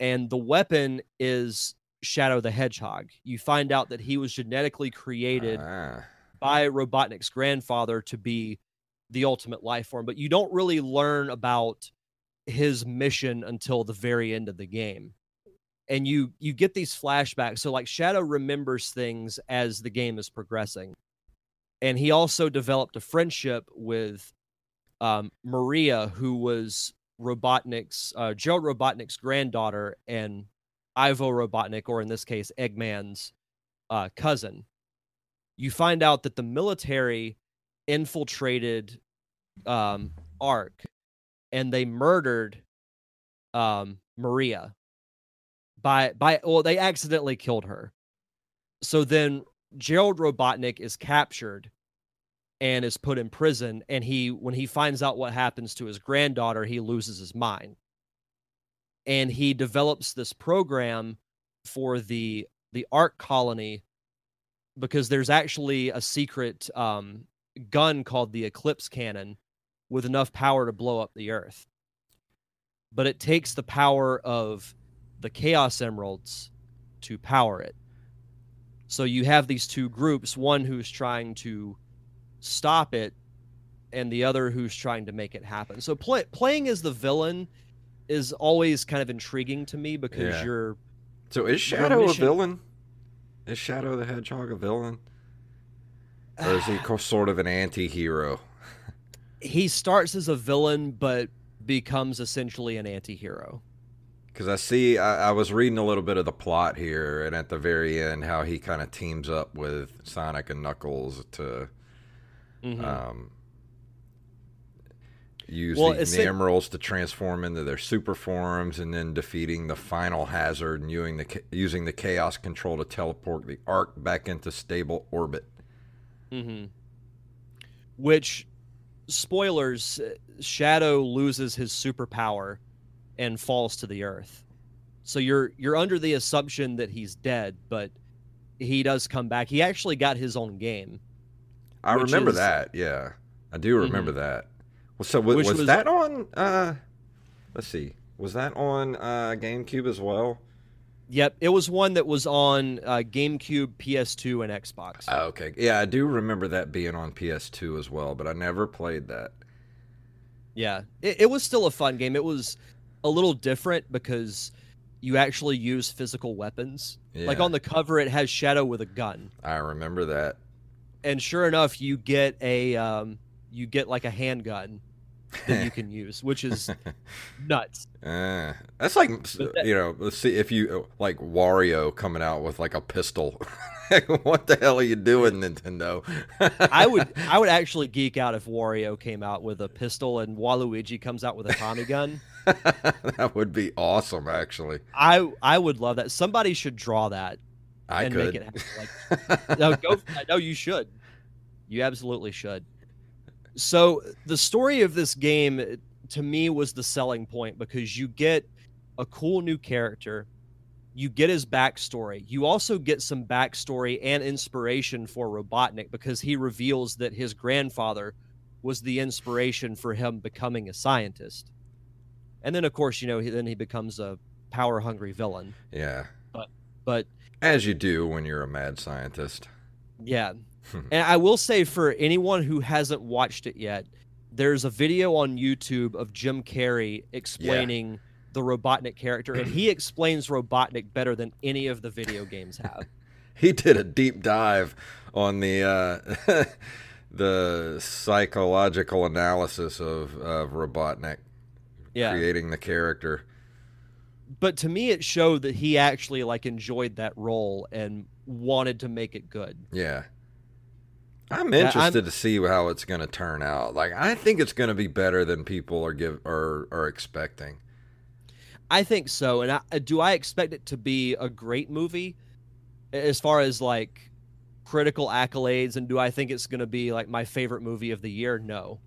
And the weapon is Shadow the Hedgehog. You find out that he was genetically created by Robotnik's grandfather to be the ultimate life form. But you don't really learn about his mission until the very end of the game. And you get these flashbacks. So like Shadow remembers things as the game is progressing. And he also developed a friendship with Maria, who was Gerald Robotnik's granddaughter and Ivo Robotnik, or in this case, Eggman's cousin. You find out that the military infiltrated ARC and they murdered Maria. They accidentally killed her. So then Gerald Robotnik is captured and is put in prison, and when he finds out what happens to his granddaughter, he loses his mind. And he develops this program for the ARC colony, because there's actually a secret gun called the Eclipse Cannon with enough power to blow up the Earth. But it takes the power of the Chaos Emeralds to power it. So you have these two groups, one who's trying to stop it and the other who's trying to make it happen. So playing as the villain is always kind of intriguing to me, because you're... So is Shadow a villain? Is Shadow the Hedgehog a villain? Or is he sort of an anti-hero? He starts as a villain, but becomes essentially an anti-hero. Because I was reading a little bit of the plot here, and at the very end, how he kind of teams up with Sonic and Knuckles to Mm-hmm. Use the emeralds to transform into their super forms, and then defeating the final hazard and using the chaos control to teleport the arc back into stable orbit. Mm-hmm. Which, spoilers, Shadow loses his superpower and falls to the earth. So you're under the assumption that he's dead, but he does come back. He actually got his own game. I remember that, yeah. I do remember that. Well, so was that on, let's see, was that on GameCube as well? Yep, it was one that was on GameCube, PS2, and Xbox. Oh, okay, yeah, I do remember that being on PS2 as well, but I never played that. Yeah, it was still a fun game. It was a little different because you actually use physical weapons. Yeah. Like on the cover, it has Shadow with a gun. I remember that. And sure enough, you get a... you get like a handgun that you can use, which is nuts. That's like, let's see if you like Wario coming out with like a pistol. What the hell are you doing, Nintendo? I would actually geek out if Wario came out with a pistol and Waluigi comes out with a Tommy gun. That would be awesome, actually. I would love that. Somebody should draw that. Make it happen. Like, no, go for that. No, you should. You absolutely should. So the story of this game, to me, was the selling point because you get a cool new character, you get his backstory, you also get some backstory and inspiration for Robotnik because he reveals that his grandfather was the inspiration for him becoming a scientist. And then, of course, then he becomes a power-hungry villain. Yeah. But as you do when you're a mad scientist. Yeah. And I will say, for anyone who hasn't watched it yet, there's a video on YouTube of Jim Carrey explaining the Robotnik character, and he explains Robotnik better than any of the video games have. He did a deep dive on the the psychological analysis of Robotnik, creating the character. But to me, it showed that he actually like enjoyed that role and wanted to make it good. Yeah. I'm interested to see how it's going to turn out. Like, I think it's going to be better than people are expecting. I think so. And do I expect it to be a great movie as far as like critical accolades? And do I think it's going to be like my favorite movie of the year? No.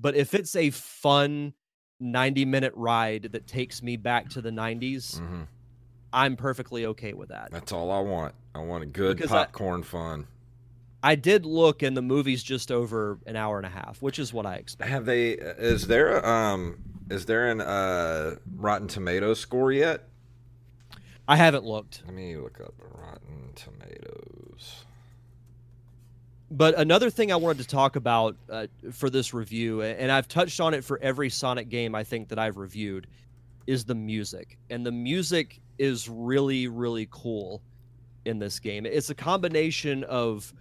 But if it's a fun 90-minute ride that takes me back to the 90s, I'm perfectly okay with that. That's all I want. I want a good popcorn fun. I did look, and the movie's just over an hour and a half, which is what I expect. Is there an Rotten Tomatoes score yet? I haven't looked. Let me look up Rotten Tomatoes. But another thing I wanted to talk about for this review, and I've touched on it for every Sonic game I think that I've reviewed, is the music. And the music is really, really cool in this game. It's a combination of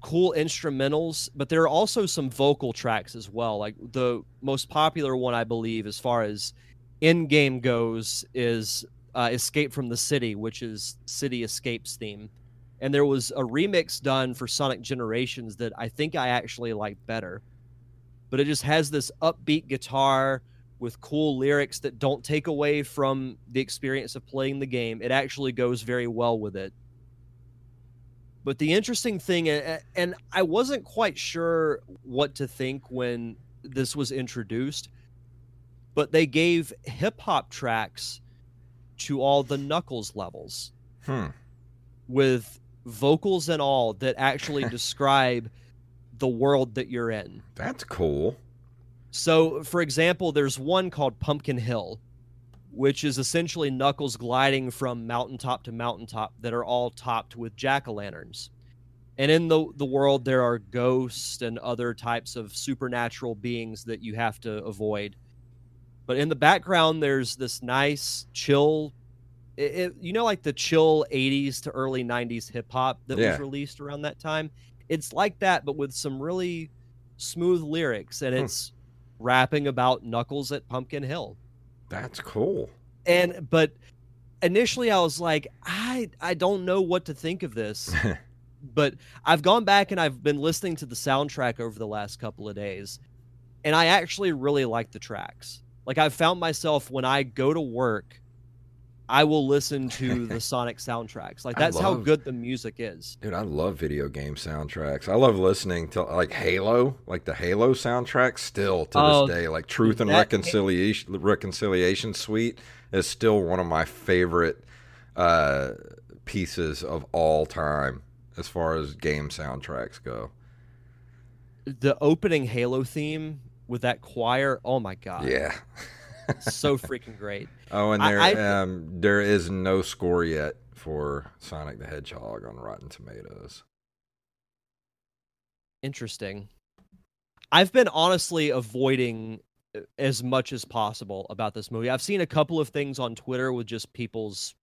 cool instrumentals, but there are also some vocal tracks as well. Like the most popular one, I believe, as far as in-game goes, is Escape from the City, which is City Escape's theme. And there was a remix done for Sonic Generations that I think I actually like better. But it just has this upbeat guitar with cool lyrics that don't take away from the experience of playing the game. It actually goes very well with it. But the interesting thing, and I wasn't quite sure what to think when this was introduced, but they gave hip-hop tracks to all the Knuckles levels with vocals and all that actually describe the world that you're in. That's cool. So, for example, there's one called Pumpkin Hill, which is essentially Knuckles gliding from mountaintop to mountaintop that are all topped with jack-o'-lanterns. And in the world, there are ghosts and other types of supernatural beings that you have to avoid. But in the background, there's this nice, chill... like the chill 80s to early 90s hip-hop that was released around that time? It's like that, but with some really smooth lyrics, and it's rapping about Knuckles at Pumpkin Hill. That's cool. But initially I was like, I don't know what to think of this. But I've gone back and I've been listening to the soundtrack over the last couple of days, and I actually really like the tracks. Like, I've found myself when I go to work, I will listen to the Sonic soundtracks. Like, that's how good the music is. Dude, I love video game soundtracks. I love listening to, like, Halo. Like, the Halo soundtrack still, to this day. Like, Truth and Reconciliation Suite is still one of my favorite pieces of all time as far as game soundtracks go. The opening Halo theme with that choir, oh, my God. Yeah. So freaking great. Oh, and there is no score yet for Sonic the Hedgehog on Rotten Tomatoes. Interesting. I've been honestly avoiding as much as possible about this movie. I've seen a couple of things on Twitter with just people's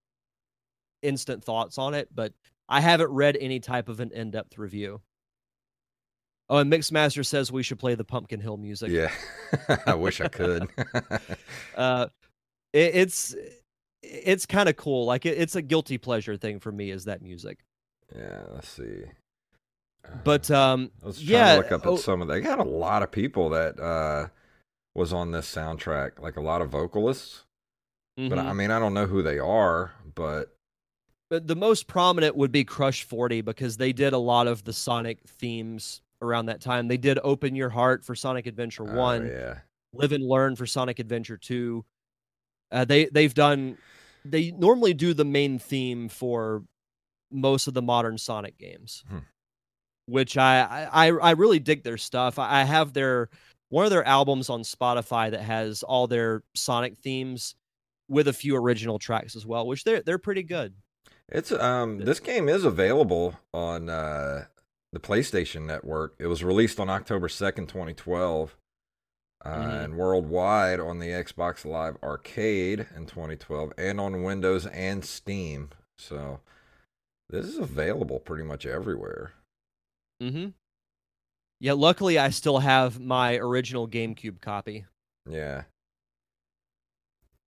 instant thoughts on it, but I haven't read any type of an in-depth review. Oh, and Mixmaster says we should play the Pumpkin Hill music. Yeah, I wish I could. It's kind of cool. Like, it's a guilty pleasure thing for me, is that music. Yeah, let's see. But I was trying to look up at some of that. They got a lot of people that was on this soundtrack, like a lot of vocalists. Mm-hmm. But I mean, I don't know who they are, but. But the most prominent would be Crush 40, because they did a lot of the Sonic themes. Around that time, they did Open Your Heart for Sonic Adventure 1, Live and Learn for Sonic Adventure 2. They normally do the main theme for most of the modern Sonic games, which I really dig their stuff. I have one of their albums on Spotify that has all their Sonic themes with a few original tracks as well, which they're pretty good. It's this game is available on the PlayStation Network. It was released on October 2nd, 2012, and worldwide on the Xbox Live Arcade in 2012, and on Windows and Steam. So this is available pretty much everywhere. Mm-hmm. Yeah, luckily I still have my original GameCube copy. Yeah.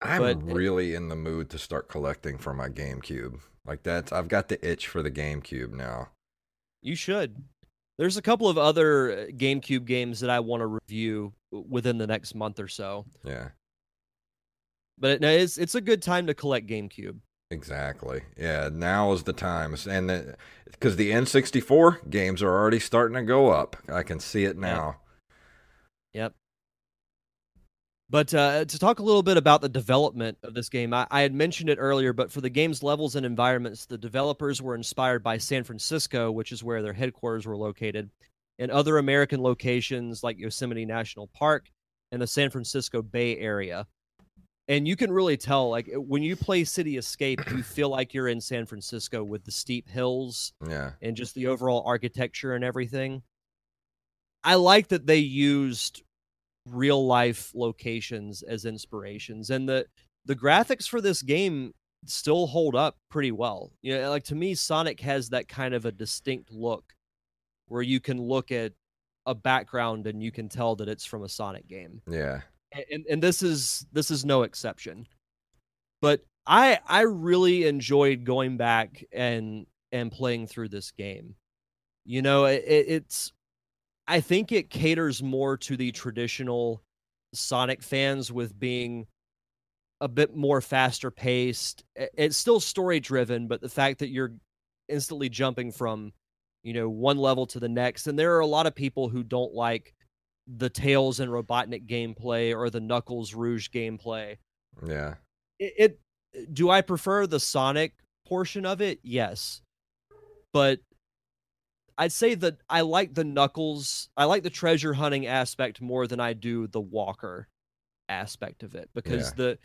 I'm really in the mood to start collecting for my GameCube. Like, I've got the itch for the GameCube now. You should. There's a couple of other GameCube games that I want to review within the next month or so. Yeah. But it's a good time to collect GameCube. Exactly. Yeah, now is the time. And because the N64 games are already starting to go up. I can see it now. Yep. But to talk a little bit about the development of this game, I had mentioned it earlier, but for the game's levels and environments, the developers were inspired by San Francisco, which is where their headquarters were located, and other American locations like Yosemite National Park and the San Francisco Bay Area. And you can really tell, like, when you play City Escape, you feel like you're in San Francisco with the steep hills and just the overall architecture and everything. I like that they used real life locations as inspirations, and the graphics for this game still hold up pretty well. You know, like, to me, Sonic has that kind of a distinct look where you can look at a background and you can tell that it's from a Sonic game. Yeah. And this is no exception. But I really enjoyed going back and playing through this game. You know, I think it caters more to the traditional Sonic fans with being a bit more faster paced. It's still story driven, but the fact that you're instantly jumping from, you know, one level to the next. And there are a lot of people who don't like the Tails and Robotnik gameplay or the Knuckles Rouge gameplay. Yeah. Do I prefer the Sonic portion of it? Yes. But I'd say that I like the Knuckles. I like the treasure hunting aspect more than I do the Walker aspect of it, because the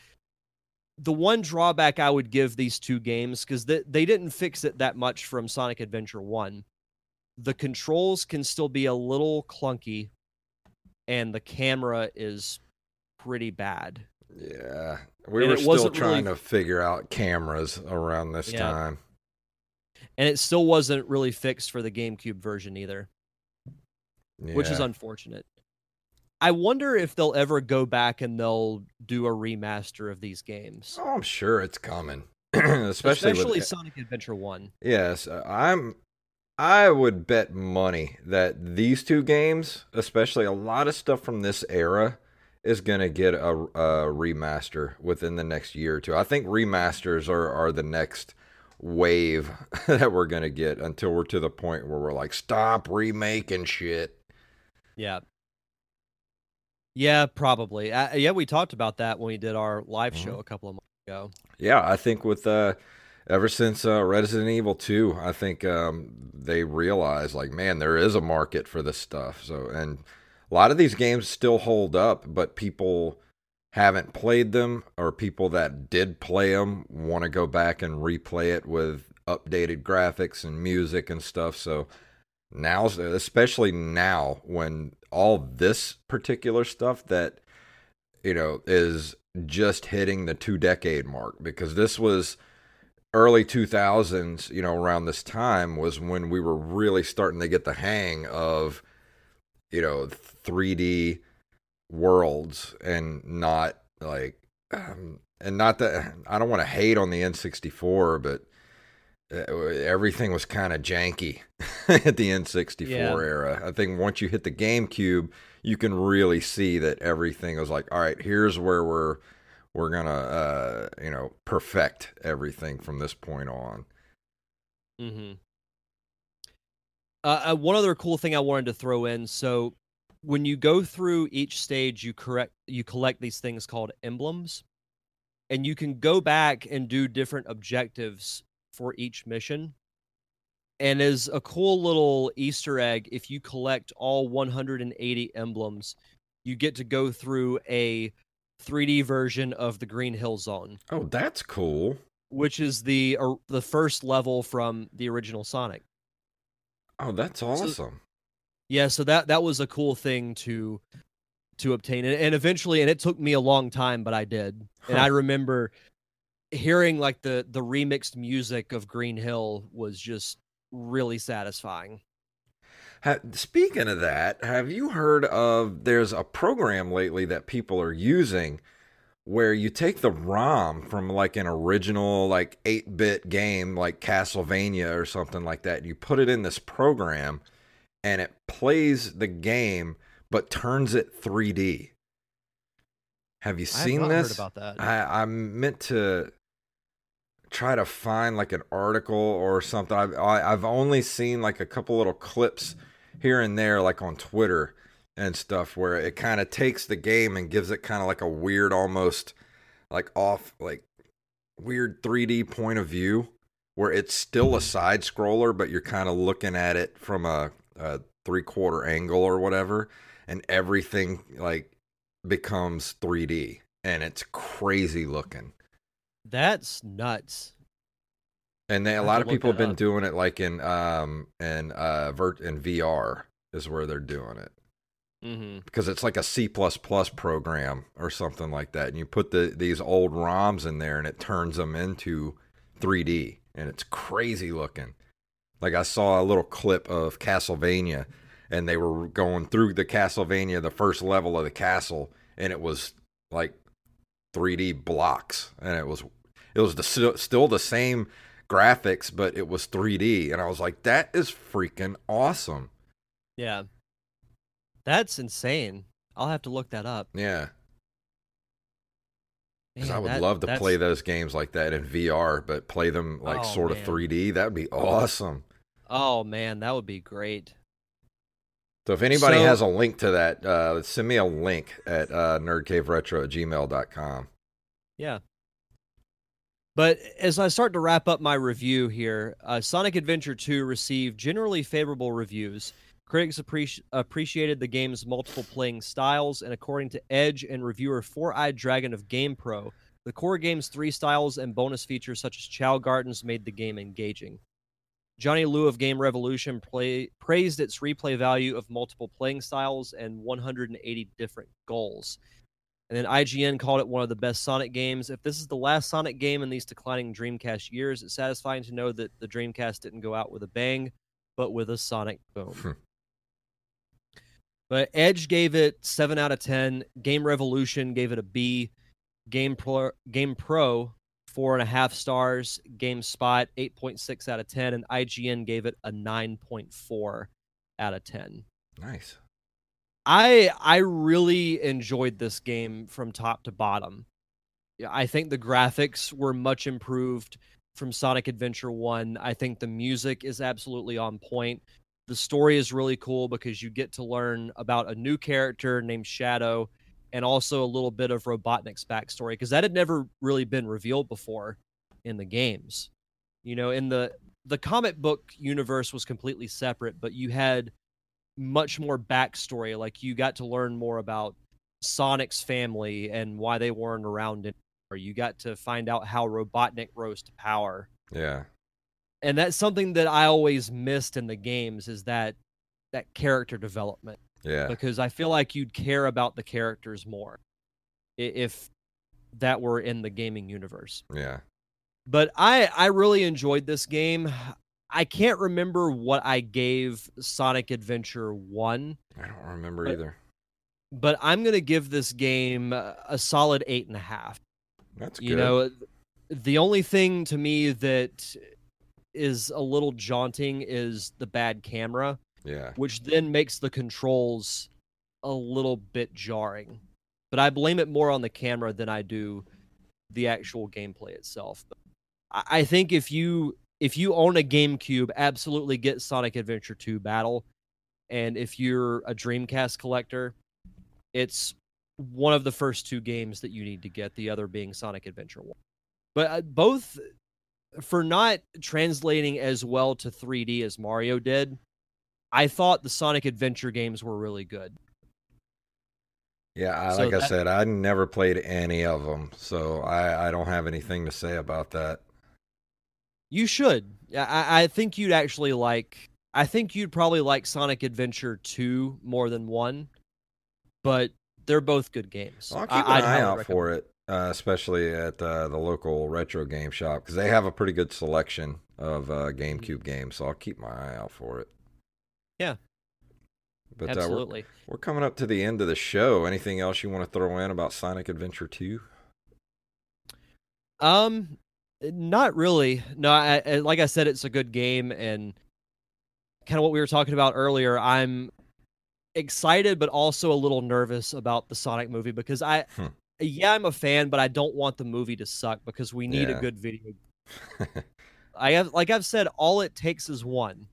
one drawback I would give these two games, because they didn't fix it that much from Sonic Adventure 1, the controls can still be a little clunky, and the camera is pretty bad. Yeah, we were still trying to figure out cameras around this time. And it still wasn't really fixed for the GameCube version either, which is unfortunate. I wonder if they'll ever go back and they'll do a remaster of these games. Oh, I'm sure it's coming, especially Sonic Adventure 1. Yes, I'm. I would bet money that these two games, especially a lot of stuff from this era, is going to get a remaster within the next year or two. I think remasters are the next wave that we're going to get until we're to the point where we're like, stop remaking shit. Yeah. Yeah, probably. Yeah, we talked about that when we did our live show a couple of months ago. Yeah, I think with ever since Resident Evil 2, I think they realized, like, man, there is a market for this stuff. So, and a lot of these games still hold up, but people haven't played them, or people that did play them want to go back and replay it with updated graphics and music and stuff. So now, especially now, when all this particular stuff that, you know, is just hitting the 2-decade mark, because this was early 2000s, you know, around this time was when we were really starting to get the hang of, you know, 3D worlds, and not like, and not that I don't want to hate on the N64, but everything was kind of janky at the N64 era. I think once you hit the GameCube, you can really see that everything was like, all right, here's where we're gonna you know, perfect everything from this point on. One other cool thing I wanted to throw in. So when you go through each stage, you collect these things called emblems, and you can go back and do different objectives for each mission. And as a cool little Easter egg, if you collect all 180 emblems, you get to go through a 3D version of the Green Hill Zone. Oh, that's cool. Which is the first level from the original Sonic. Oh, that's awesome. So, yeah, so that was a cool thing to obtain. And eventually, and it took me a long time, but I did. Huh. And I remember hearing, like, the remixed music of Green Hill was just really satisfying. Speaking of that, have you heard of, there's a program lately that people are using where you take the ROM from like an original like 8-bit game like Castlevania or something like that, and you put it in this program and it plays the game but turns it 3D. Have you seen this? I have not heard about that. I meant to try to find like an article or something. I've only seen like a couple little clips here and there, like on Twitter and stuff, where it kind of takes the game and gives it kind of like a weird, almost like off, like weird 3D point of view, where it's still a side scroller, but you're kind of looking at it from a 3/4 angle or whatever, and everything like becomes 3D, and it's crazy looking. That's nuts. And a lot of people have been doing it like in VR is where they're doing it. Mm-hmm. Because it's like a C++ program or something like that, and you put these old ROMs in there, and it turns them into 3D, and it's crazy looking. Like I saw a little clip of Castlevania, and they were going through the Castlevania, the first level of the castle, and it was like 3D blocks, and it was still the same graphics, but it was 3D, and I was like, that is freaking awesome. Yeah. That's insane. I'll have to look that up. Yeah. Because I would love to play those games like that in VR, but play them like sort of 3D. That would be awesome. Oh, man, that would be great. So if anybody has a link to that, send me a link at nerdcaveretro@gmail.com. Yeah. But as I start to wrap up my review here, Sonic Adventure 2 received generally favorable reviews. Critics appreciated the game's multiple playing styles, and according to Edge and reviewer Four-Eyed Dragon of GamePro, the core game's 3 styles and bonus features such as Chow Gardens made the game engaging. Johnny Liu of Game Revolution praised its replay value of multiple playing styles and 180 different goals. And then IGN called it one of the best Sonic games. If this is the last Sonic game in these declining Dreamcast years, it's satisfying to know that the Dreamcast didn't go out with a bang, but with a Sonic boom. But Edge gave it 7 out of 10. Game Revolution gave it a B. Game Pro 4.5 stars. GameSpot, 8.6 out of 10. And IGN gave it a 9.4 out of 10. Nice. I really enjoyed this game from top to bottom. I think the graphics were much improved from Sonic Adventure 1. I think the music is absolutely on point. The story is really cool because you get to learn about a new character named Shadow and also a little bit of Robotnik's backstory, because that had never really been revealed before in the games. You know, in the comic book universe was completely separate, but you had much more backstory. Like, you got to learn more about Sonic's family and why they weren't around anymore. You got to find out how Robotnik rose to power. Yeah. And that's something that I always missed in the games, is that character development. Yeah. Because I feel like you'd care about the characters more if that were in the gaming universe. Yeah. But I really enjoyed this game. I can't remember what I gave Sonic Adventure 1. I don't remember either. But I'm going to give this game a solid 8.5. That's good. You know, the only thing to me that is a little daunting is the bad camera. Yeah. Which then makes the controls a little bit jarring. But I blame it more on the camera than I do the actual gameplay itself. But I think if you own a GameCube, absolutely get Sonic Adventure 2 Battle. And if you're a Dreamcast collector, it's one of the first two games that you need to get, the other being Sonic Adventure 1. But both, for not translating as well to 3D as Mario did, I thought the Sonic Adventure games were really good. Yeah, I said, I never played any of them, so I don't have anything to say about that. You should. I think you'd actually like... I think you'd probably like Sonic Adventure 2 more than 1, but they're both good games. Well, I'll keep an eye out for it, especially at the local retro game shop, because they have a pretty good selection of GameCube games, so I'll keep my eye out for it. Yeah, but absolutely. We're coming up to the end of the show. Anything else you want to throw in about Sonic Adventure 2? Not really. No, like I said, it's a good game, and kind of what we were talking about earlier, I'm excited but also a little nervous about the Sonic movie, because I'm a fan, but I don't want the movie to suck, because we need a good video. Like I've said, all it takes is one.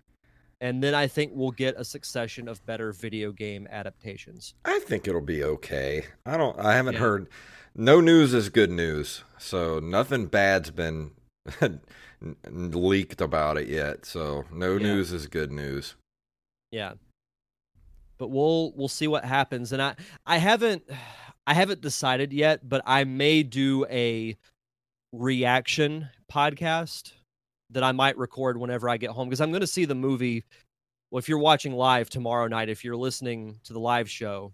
And then I think we'll get a succession of better video game adaptations. I think it'll be okay. I haven't heard. No news is good news, so nothing bad's been leaked about it yet. So no news is good news. Yeah, but we'll see what happens. And I haven't decided yet, but I may do a reaction podcast that I might record whenever I get home, because I'm going to see the movie. Well, if you're watching live tomorrow night, if you're listening to the live show,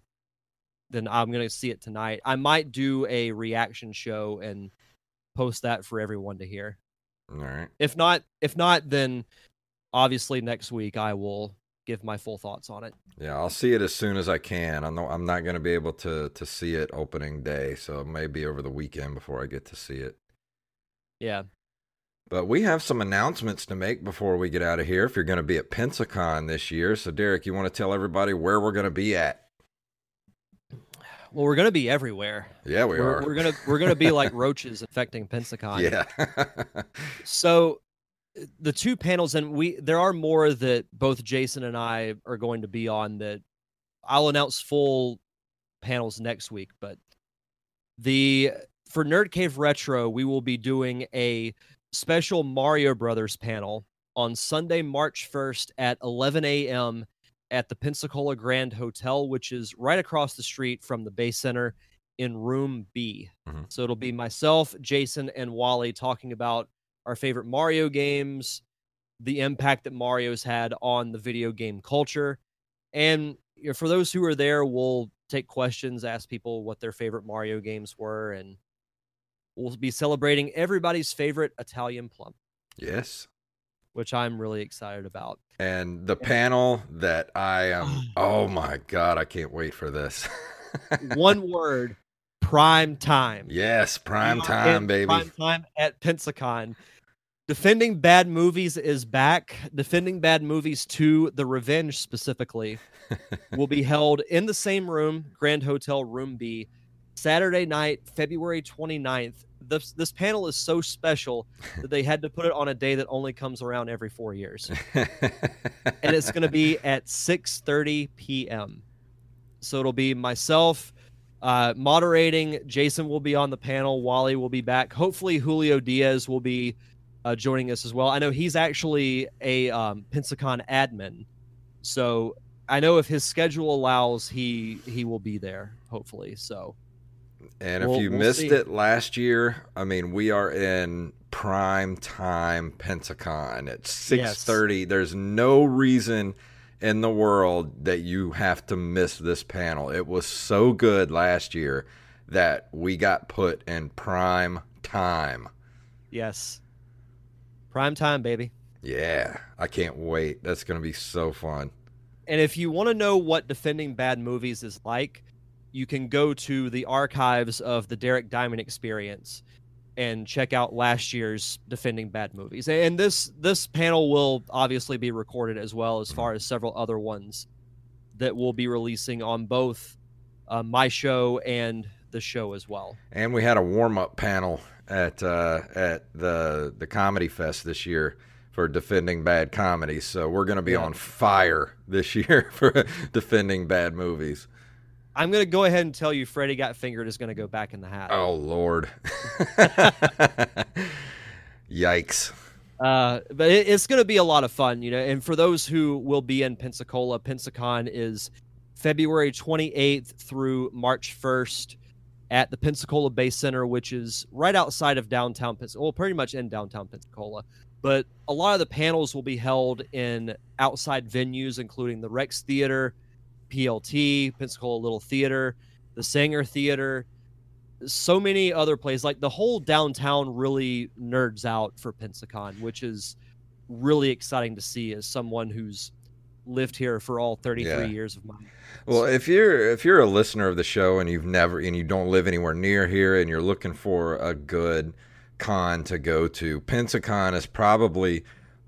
then I'm going to see it tonight. I might do a reaction show and post that for everyone to hear. All right. If not, then obviously next week I will give my full thoughts on it. Yeah, I'll see it as soon as I can. I'm not going to be able to see it opening day, so it may be over the weekend before I get to see it. Yeah. But we have some announcements to make before we get out of here, if you're going to be at Pensacon this year. So, Derek, you want to tell everybody where we're going to be at? Well, we're going to be everywhere. Yeah, we are. We're going to be like roaches infecting Pensacon. Yeah. So, the two panels, and there are more that both Jason and I are going to be on, that I'll announce full panels next week. But for Nerd Cave Retro, we will be doing a special Mario Brothers panel on Sunday, March 1st at 11 a.m. at the Pensacola Grand Hotel, which is right across the street from the Bay Center in Room B. Mm-hmm. So it'll be myself, Jason, and Wally talking about our favorite Mario games, the impact that Mario's had on the video game culture. And for those who are there, we'll take questions, ask people what their favorite Mario games were, and we'll be celebrating everybody's favorite Italian plum. Yes. Which I'm really excited about. And the panel that I am, oh my God, I can't wait for this. One word, prime time. Yes, prime time, baby. Prime time at Pensacon. Defending Bad Movies is back. Defending Bad Movies 2, The Revenge specifically, will be held in the same room, Grand Hotel Room B, Saturday night, February 29th. This panel is so special that they had to put it on a day that only comes around every 4 years. And it's going to be at 6:30 p.m. So it'll be myself moderating. Jason will be on the panel. Wally will be back. Hopefully Julio Diaz will be joining us as well. I know he's actually a Pensacon admin. So I know if his schedule allows, he will be there, hopefully. So. And if you missed it last year, I mean, we are in prime time Pensacon at 6:30. Yes. There's no reason in the world that you have to miss this panel. It was so good last year that we got put in prime time. Yes. Prime time, baby. Yeah. I can't wait. That's going to be so fun. And if you want to know what Defending Bad Movies is like, you can go to the archives of the Derek Diamond Experience and check out last year's Defending Bad Movies. And this panel will obviously be recorded as well, as far as several other ones that we'll be releasing on both my show and the show as well. And we had a warm-up panel at the Comedy Fest this year for Defending Bad Comedies. So we're going to be on fire this year for Defending Bad Movies. I'm going to go ahead and tell you Freddy Got Fingered is going to go back in the hat. Oh, Lord. Yikes. But it's going to be a lot of fun, you know. And for those who will be in Pensacola, Pensacon is February 28th through March 1st at the Pensacola Bay Center, which is right outside of downtown Pensacola. Well, pretty much in downtown Pensacola. But a lot of the panels will be held in outside venues, including the Rex Theater, PLT, Pensacola Little Theater, the Sanger Theater, so many other places. Like, the whole downtown really nerds out for Pensacon, which is really exciting to see as someone who's lived here for all 33 years of mine. Well, if you're a listener of the show and you don't live anywhere near here and you're looking for a good con to go to, Pensacon is probably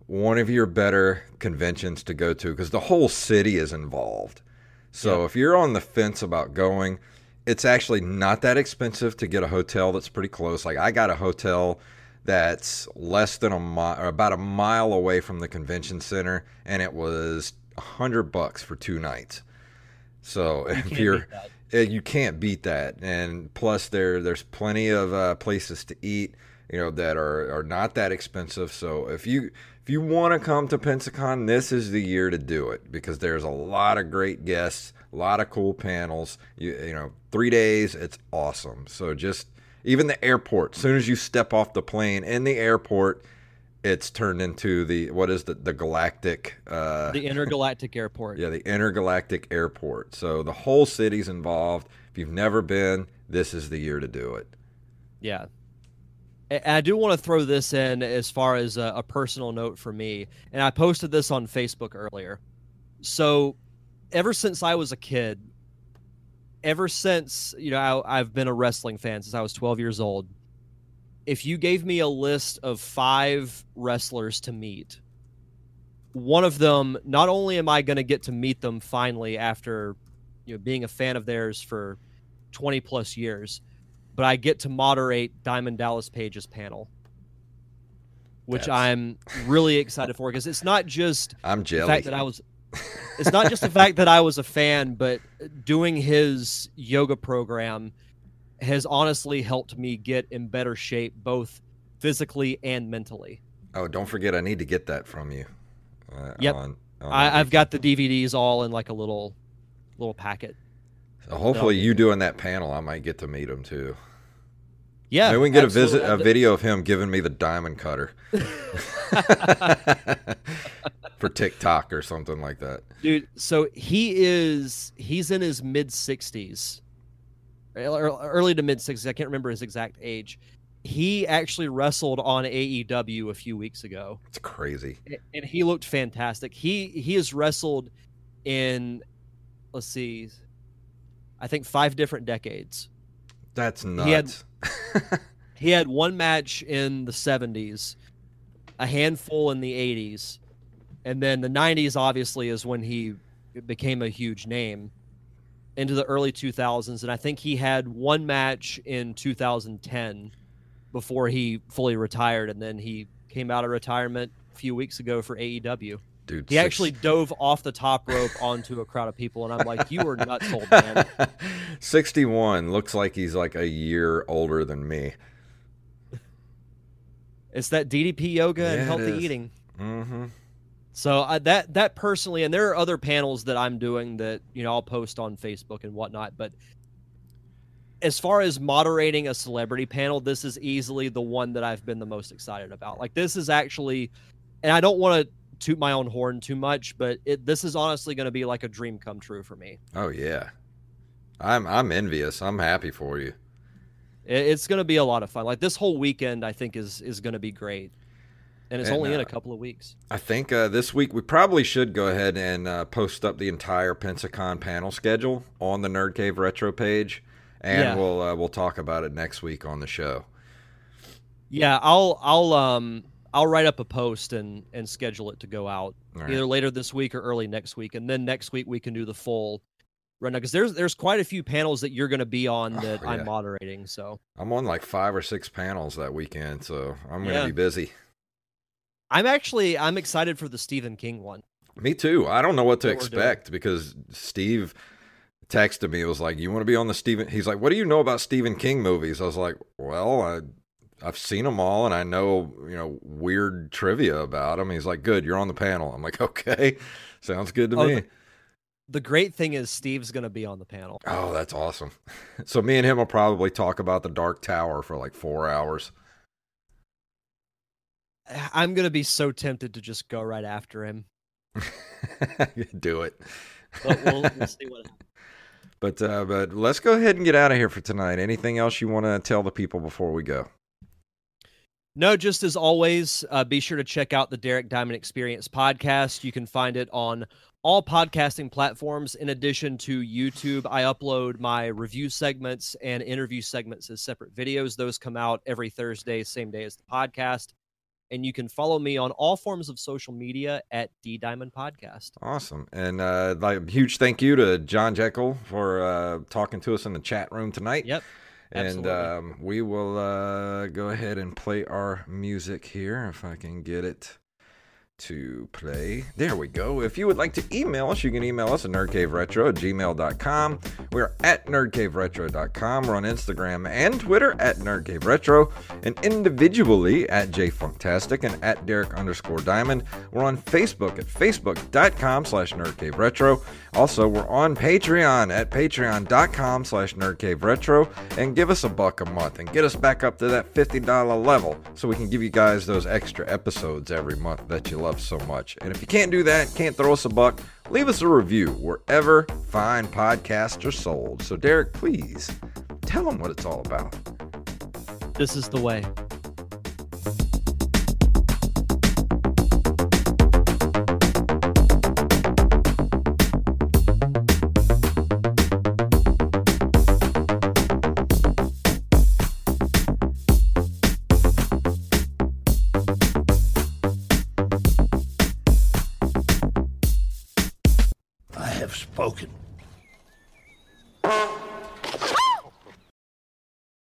one of your better conventions to go to because the whole city is involved. So if you're on the fence about going, it's actually not that expensive to get a hotel that's pretty close. Like, I got a hotel that's less than a mile, or about a mile away from the convention center, and it was $100 for 2 nights. So you can't beat that. And plus, there's plenty of places to eat, you know, that are not that expensive. So if you want to come to Pensacon, this is the year to do it because there's a lot of great guests, a lot of cool panels. You know, 3 days, it's awesome. So just even the airport, as soon as you step off the plane in the airport, it's turned into the galactic... the intergalactic airport. Yeah, the intergalactic airport. So the whole city's involved. If you've never been, this is the year to do it. Yeah. And I do want to throw this in as far as a personal note for me. And I posted this on Facebook earlier. So ever since I was a kid, ever since, you know, I've been a wrestling fan since I was 12 years old. If you gave me a list of 5 wrestlers to meet, one of them, not only am I going to get to meet them finally after, you know, being a fan of theirs for 20 plus years, but I get to moderate Diamond Dallas Page's panel, which I'm really excited for because it's not just the fact that it's not just the fact that I was a fan, but doing his yoga program has honestly helped me get in better shape, both physically and mentally. Oh, don't forget, I need to get that from you. Yep, I've got the DVDs all in like a little packet. Hopefully you doing that panel, I might get to meet him too. Yeah, maybe we can get a video of him giving me the diamond cutter for TikTok or something like that. Dude, so he's in his mid-60s, early to mid-60s. I can't remember his exact age. He actually wrestled on AEW a few weeks ago. It's crazy. And he looked fantastic. He has wrestled in, let's see, I think 5 different decades. That's nuts. He had one match in the 70s, a handful in the 80s, and then the 90s obviously is when he became a huge name, into the early 2000s, and I think he had one match in 2010 before he fully retired, and then he came out of retirement a few weeks ago for AEW. Dude, he actually dove off the top rope onto a crowd of people, and I'm like, you were nuts, old man. 61. Looks like he's like a year older than me. It's that DDP yoga and healthy eating. Mm-hmm. So that personally, and there are other panels that I'm doing that, you know, I'll post on Facebook and whatnot, but as far as moderating a celebrity panel, this is easily the one that I've been the most excited about. Like, this is actually, and I don't want to toot my own horn too much, but this is honestly going to be like a dream come true for me. Oh yeah, I'm envious. I'm happy for you. It's going to be a lot of fun. Like, this whole weekend I think is going to be great, and it's only in a couple of weeks. I think this week we probably should go ahead and post up the entire Pensacon panel schedule on the Nerd Cave Retro page, and we'll talk about it next week on the show. Yeah, I'll write up a post and schedule it to go out either later this week or early next week. And then next week we can do the full right now, because there's quite a few panels that you're going to be on that I'm moderating. So I'm on like 5 or 6 panels that weekend, so I'm going to be busy. I'm excited for the Stephen King one. Me too. I don't know what to expect because Steve texted me. It was like, you want to be on the Stephen? He's like, what do you know about Stephen King movies? I was like, well, I've seen them all, and I know, you know, weird trivia about them. He's like, good, you're on the panel. I'm like, okay, sounds good to me. The great thing is Steve's going to be on the panel. Oh, that's awesome. So me and him will probably talk about the Dark Tower for like 4 hours. I'm going to be so tempted to just go right after him. Do it. But we'll see what happens. But let's go ahead and get out of here for tonight. Anything else you want to tell the people before we go? No, just as always, be sure to check out the Derek Diamond Experience podcast. You can find it on all podcasting platforms. In addition to YouTube, I upload my review segments and interview segments as separate videos. Those come out every Thursday, same day as the podcast. And you can follow me on all forms of social media at D Diamond Podcast. Awesome. And huge thank you to John Jekyll for talking to us in the chat room tonight. Yep. And we will go ahead and play our music here, if I can get it to play. There we go. If you would like to email us, you can email us at nerdcaveretro@gmail.com. We're at nerdcaveretro.com. We're on Instagram and Twitter at nerdcaveretro, and individually at jfunktastic and at Derek_Diamond. We're on Facebook at facebook.com/nerdcaveretro. Also, we're on Patreon at patreon.com/nerdcaveretro, and give us $1 a month and get us back up to that $50 level so we can give you guys those extra episodes every month that you love so much. And if you can't do that, can't throw us $1, leave us a review wherever fine podcasts are sold. So Derek, please tell them what it's all about. This is the way. Spoken.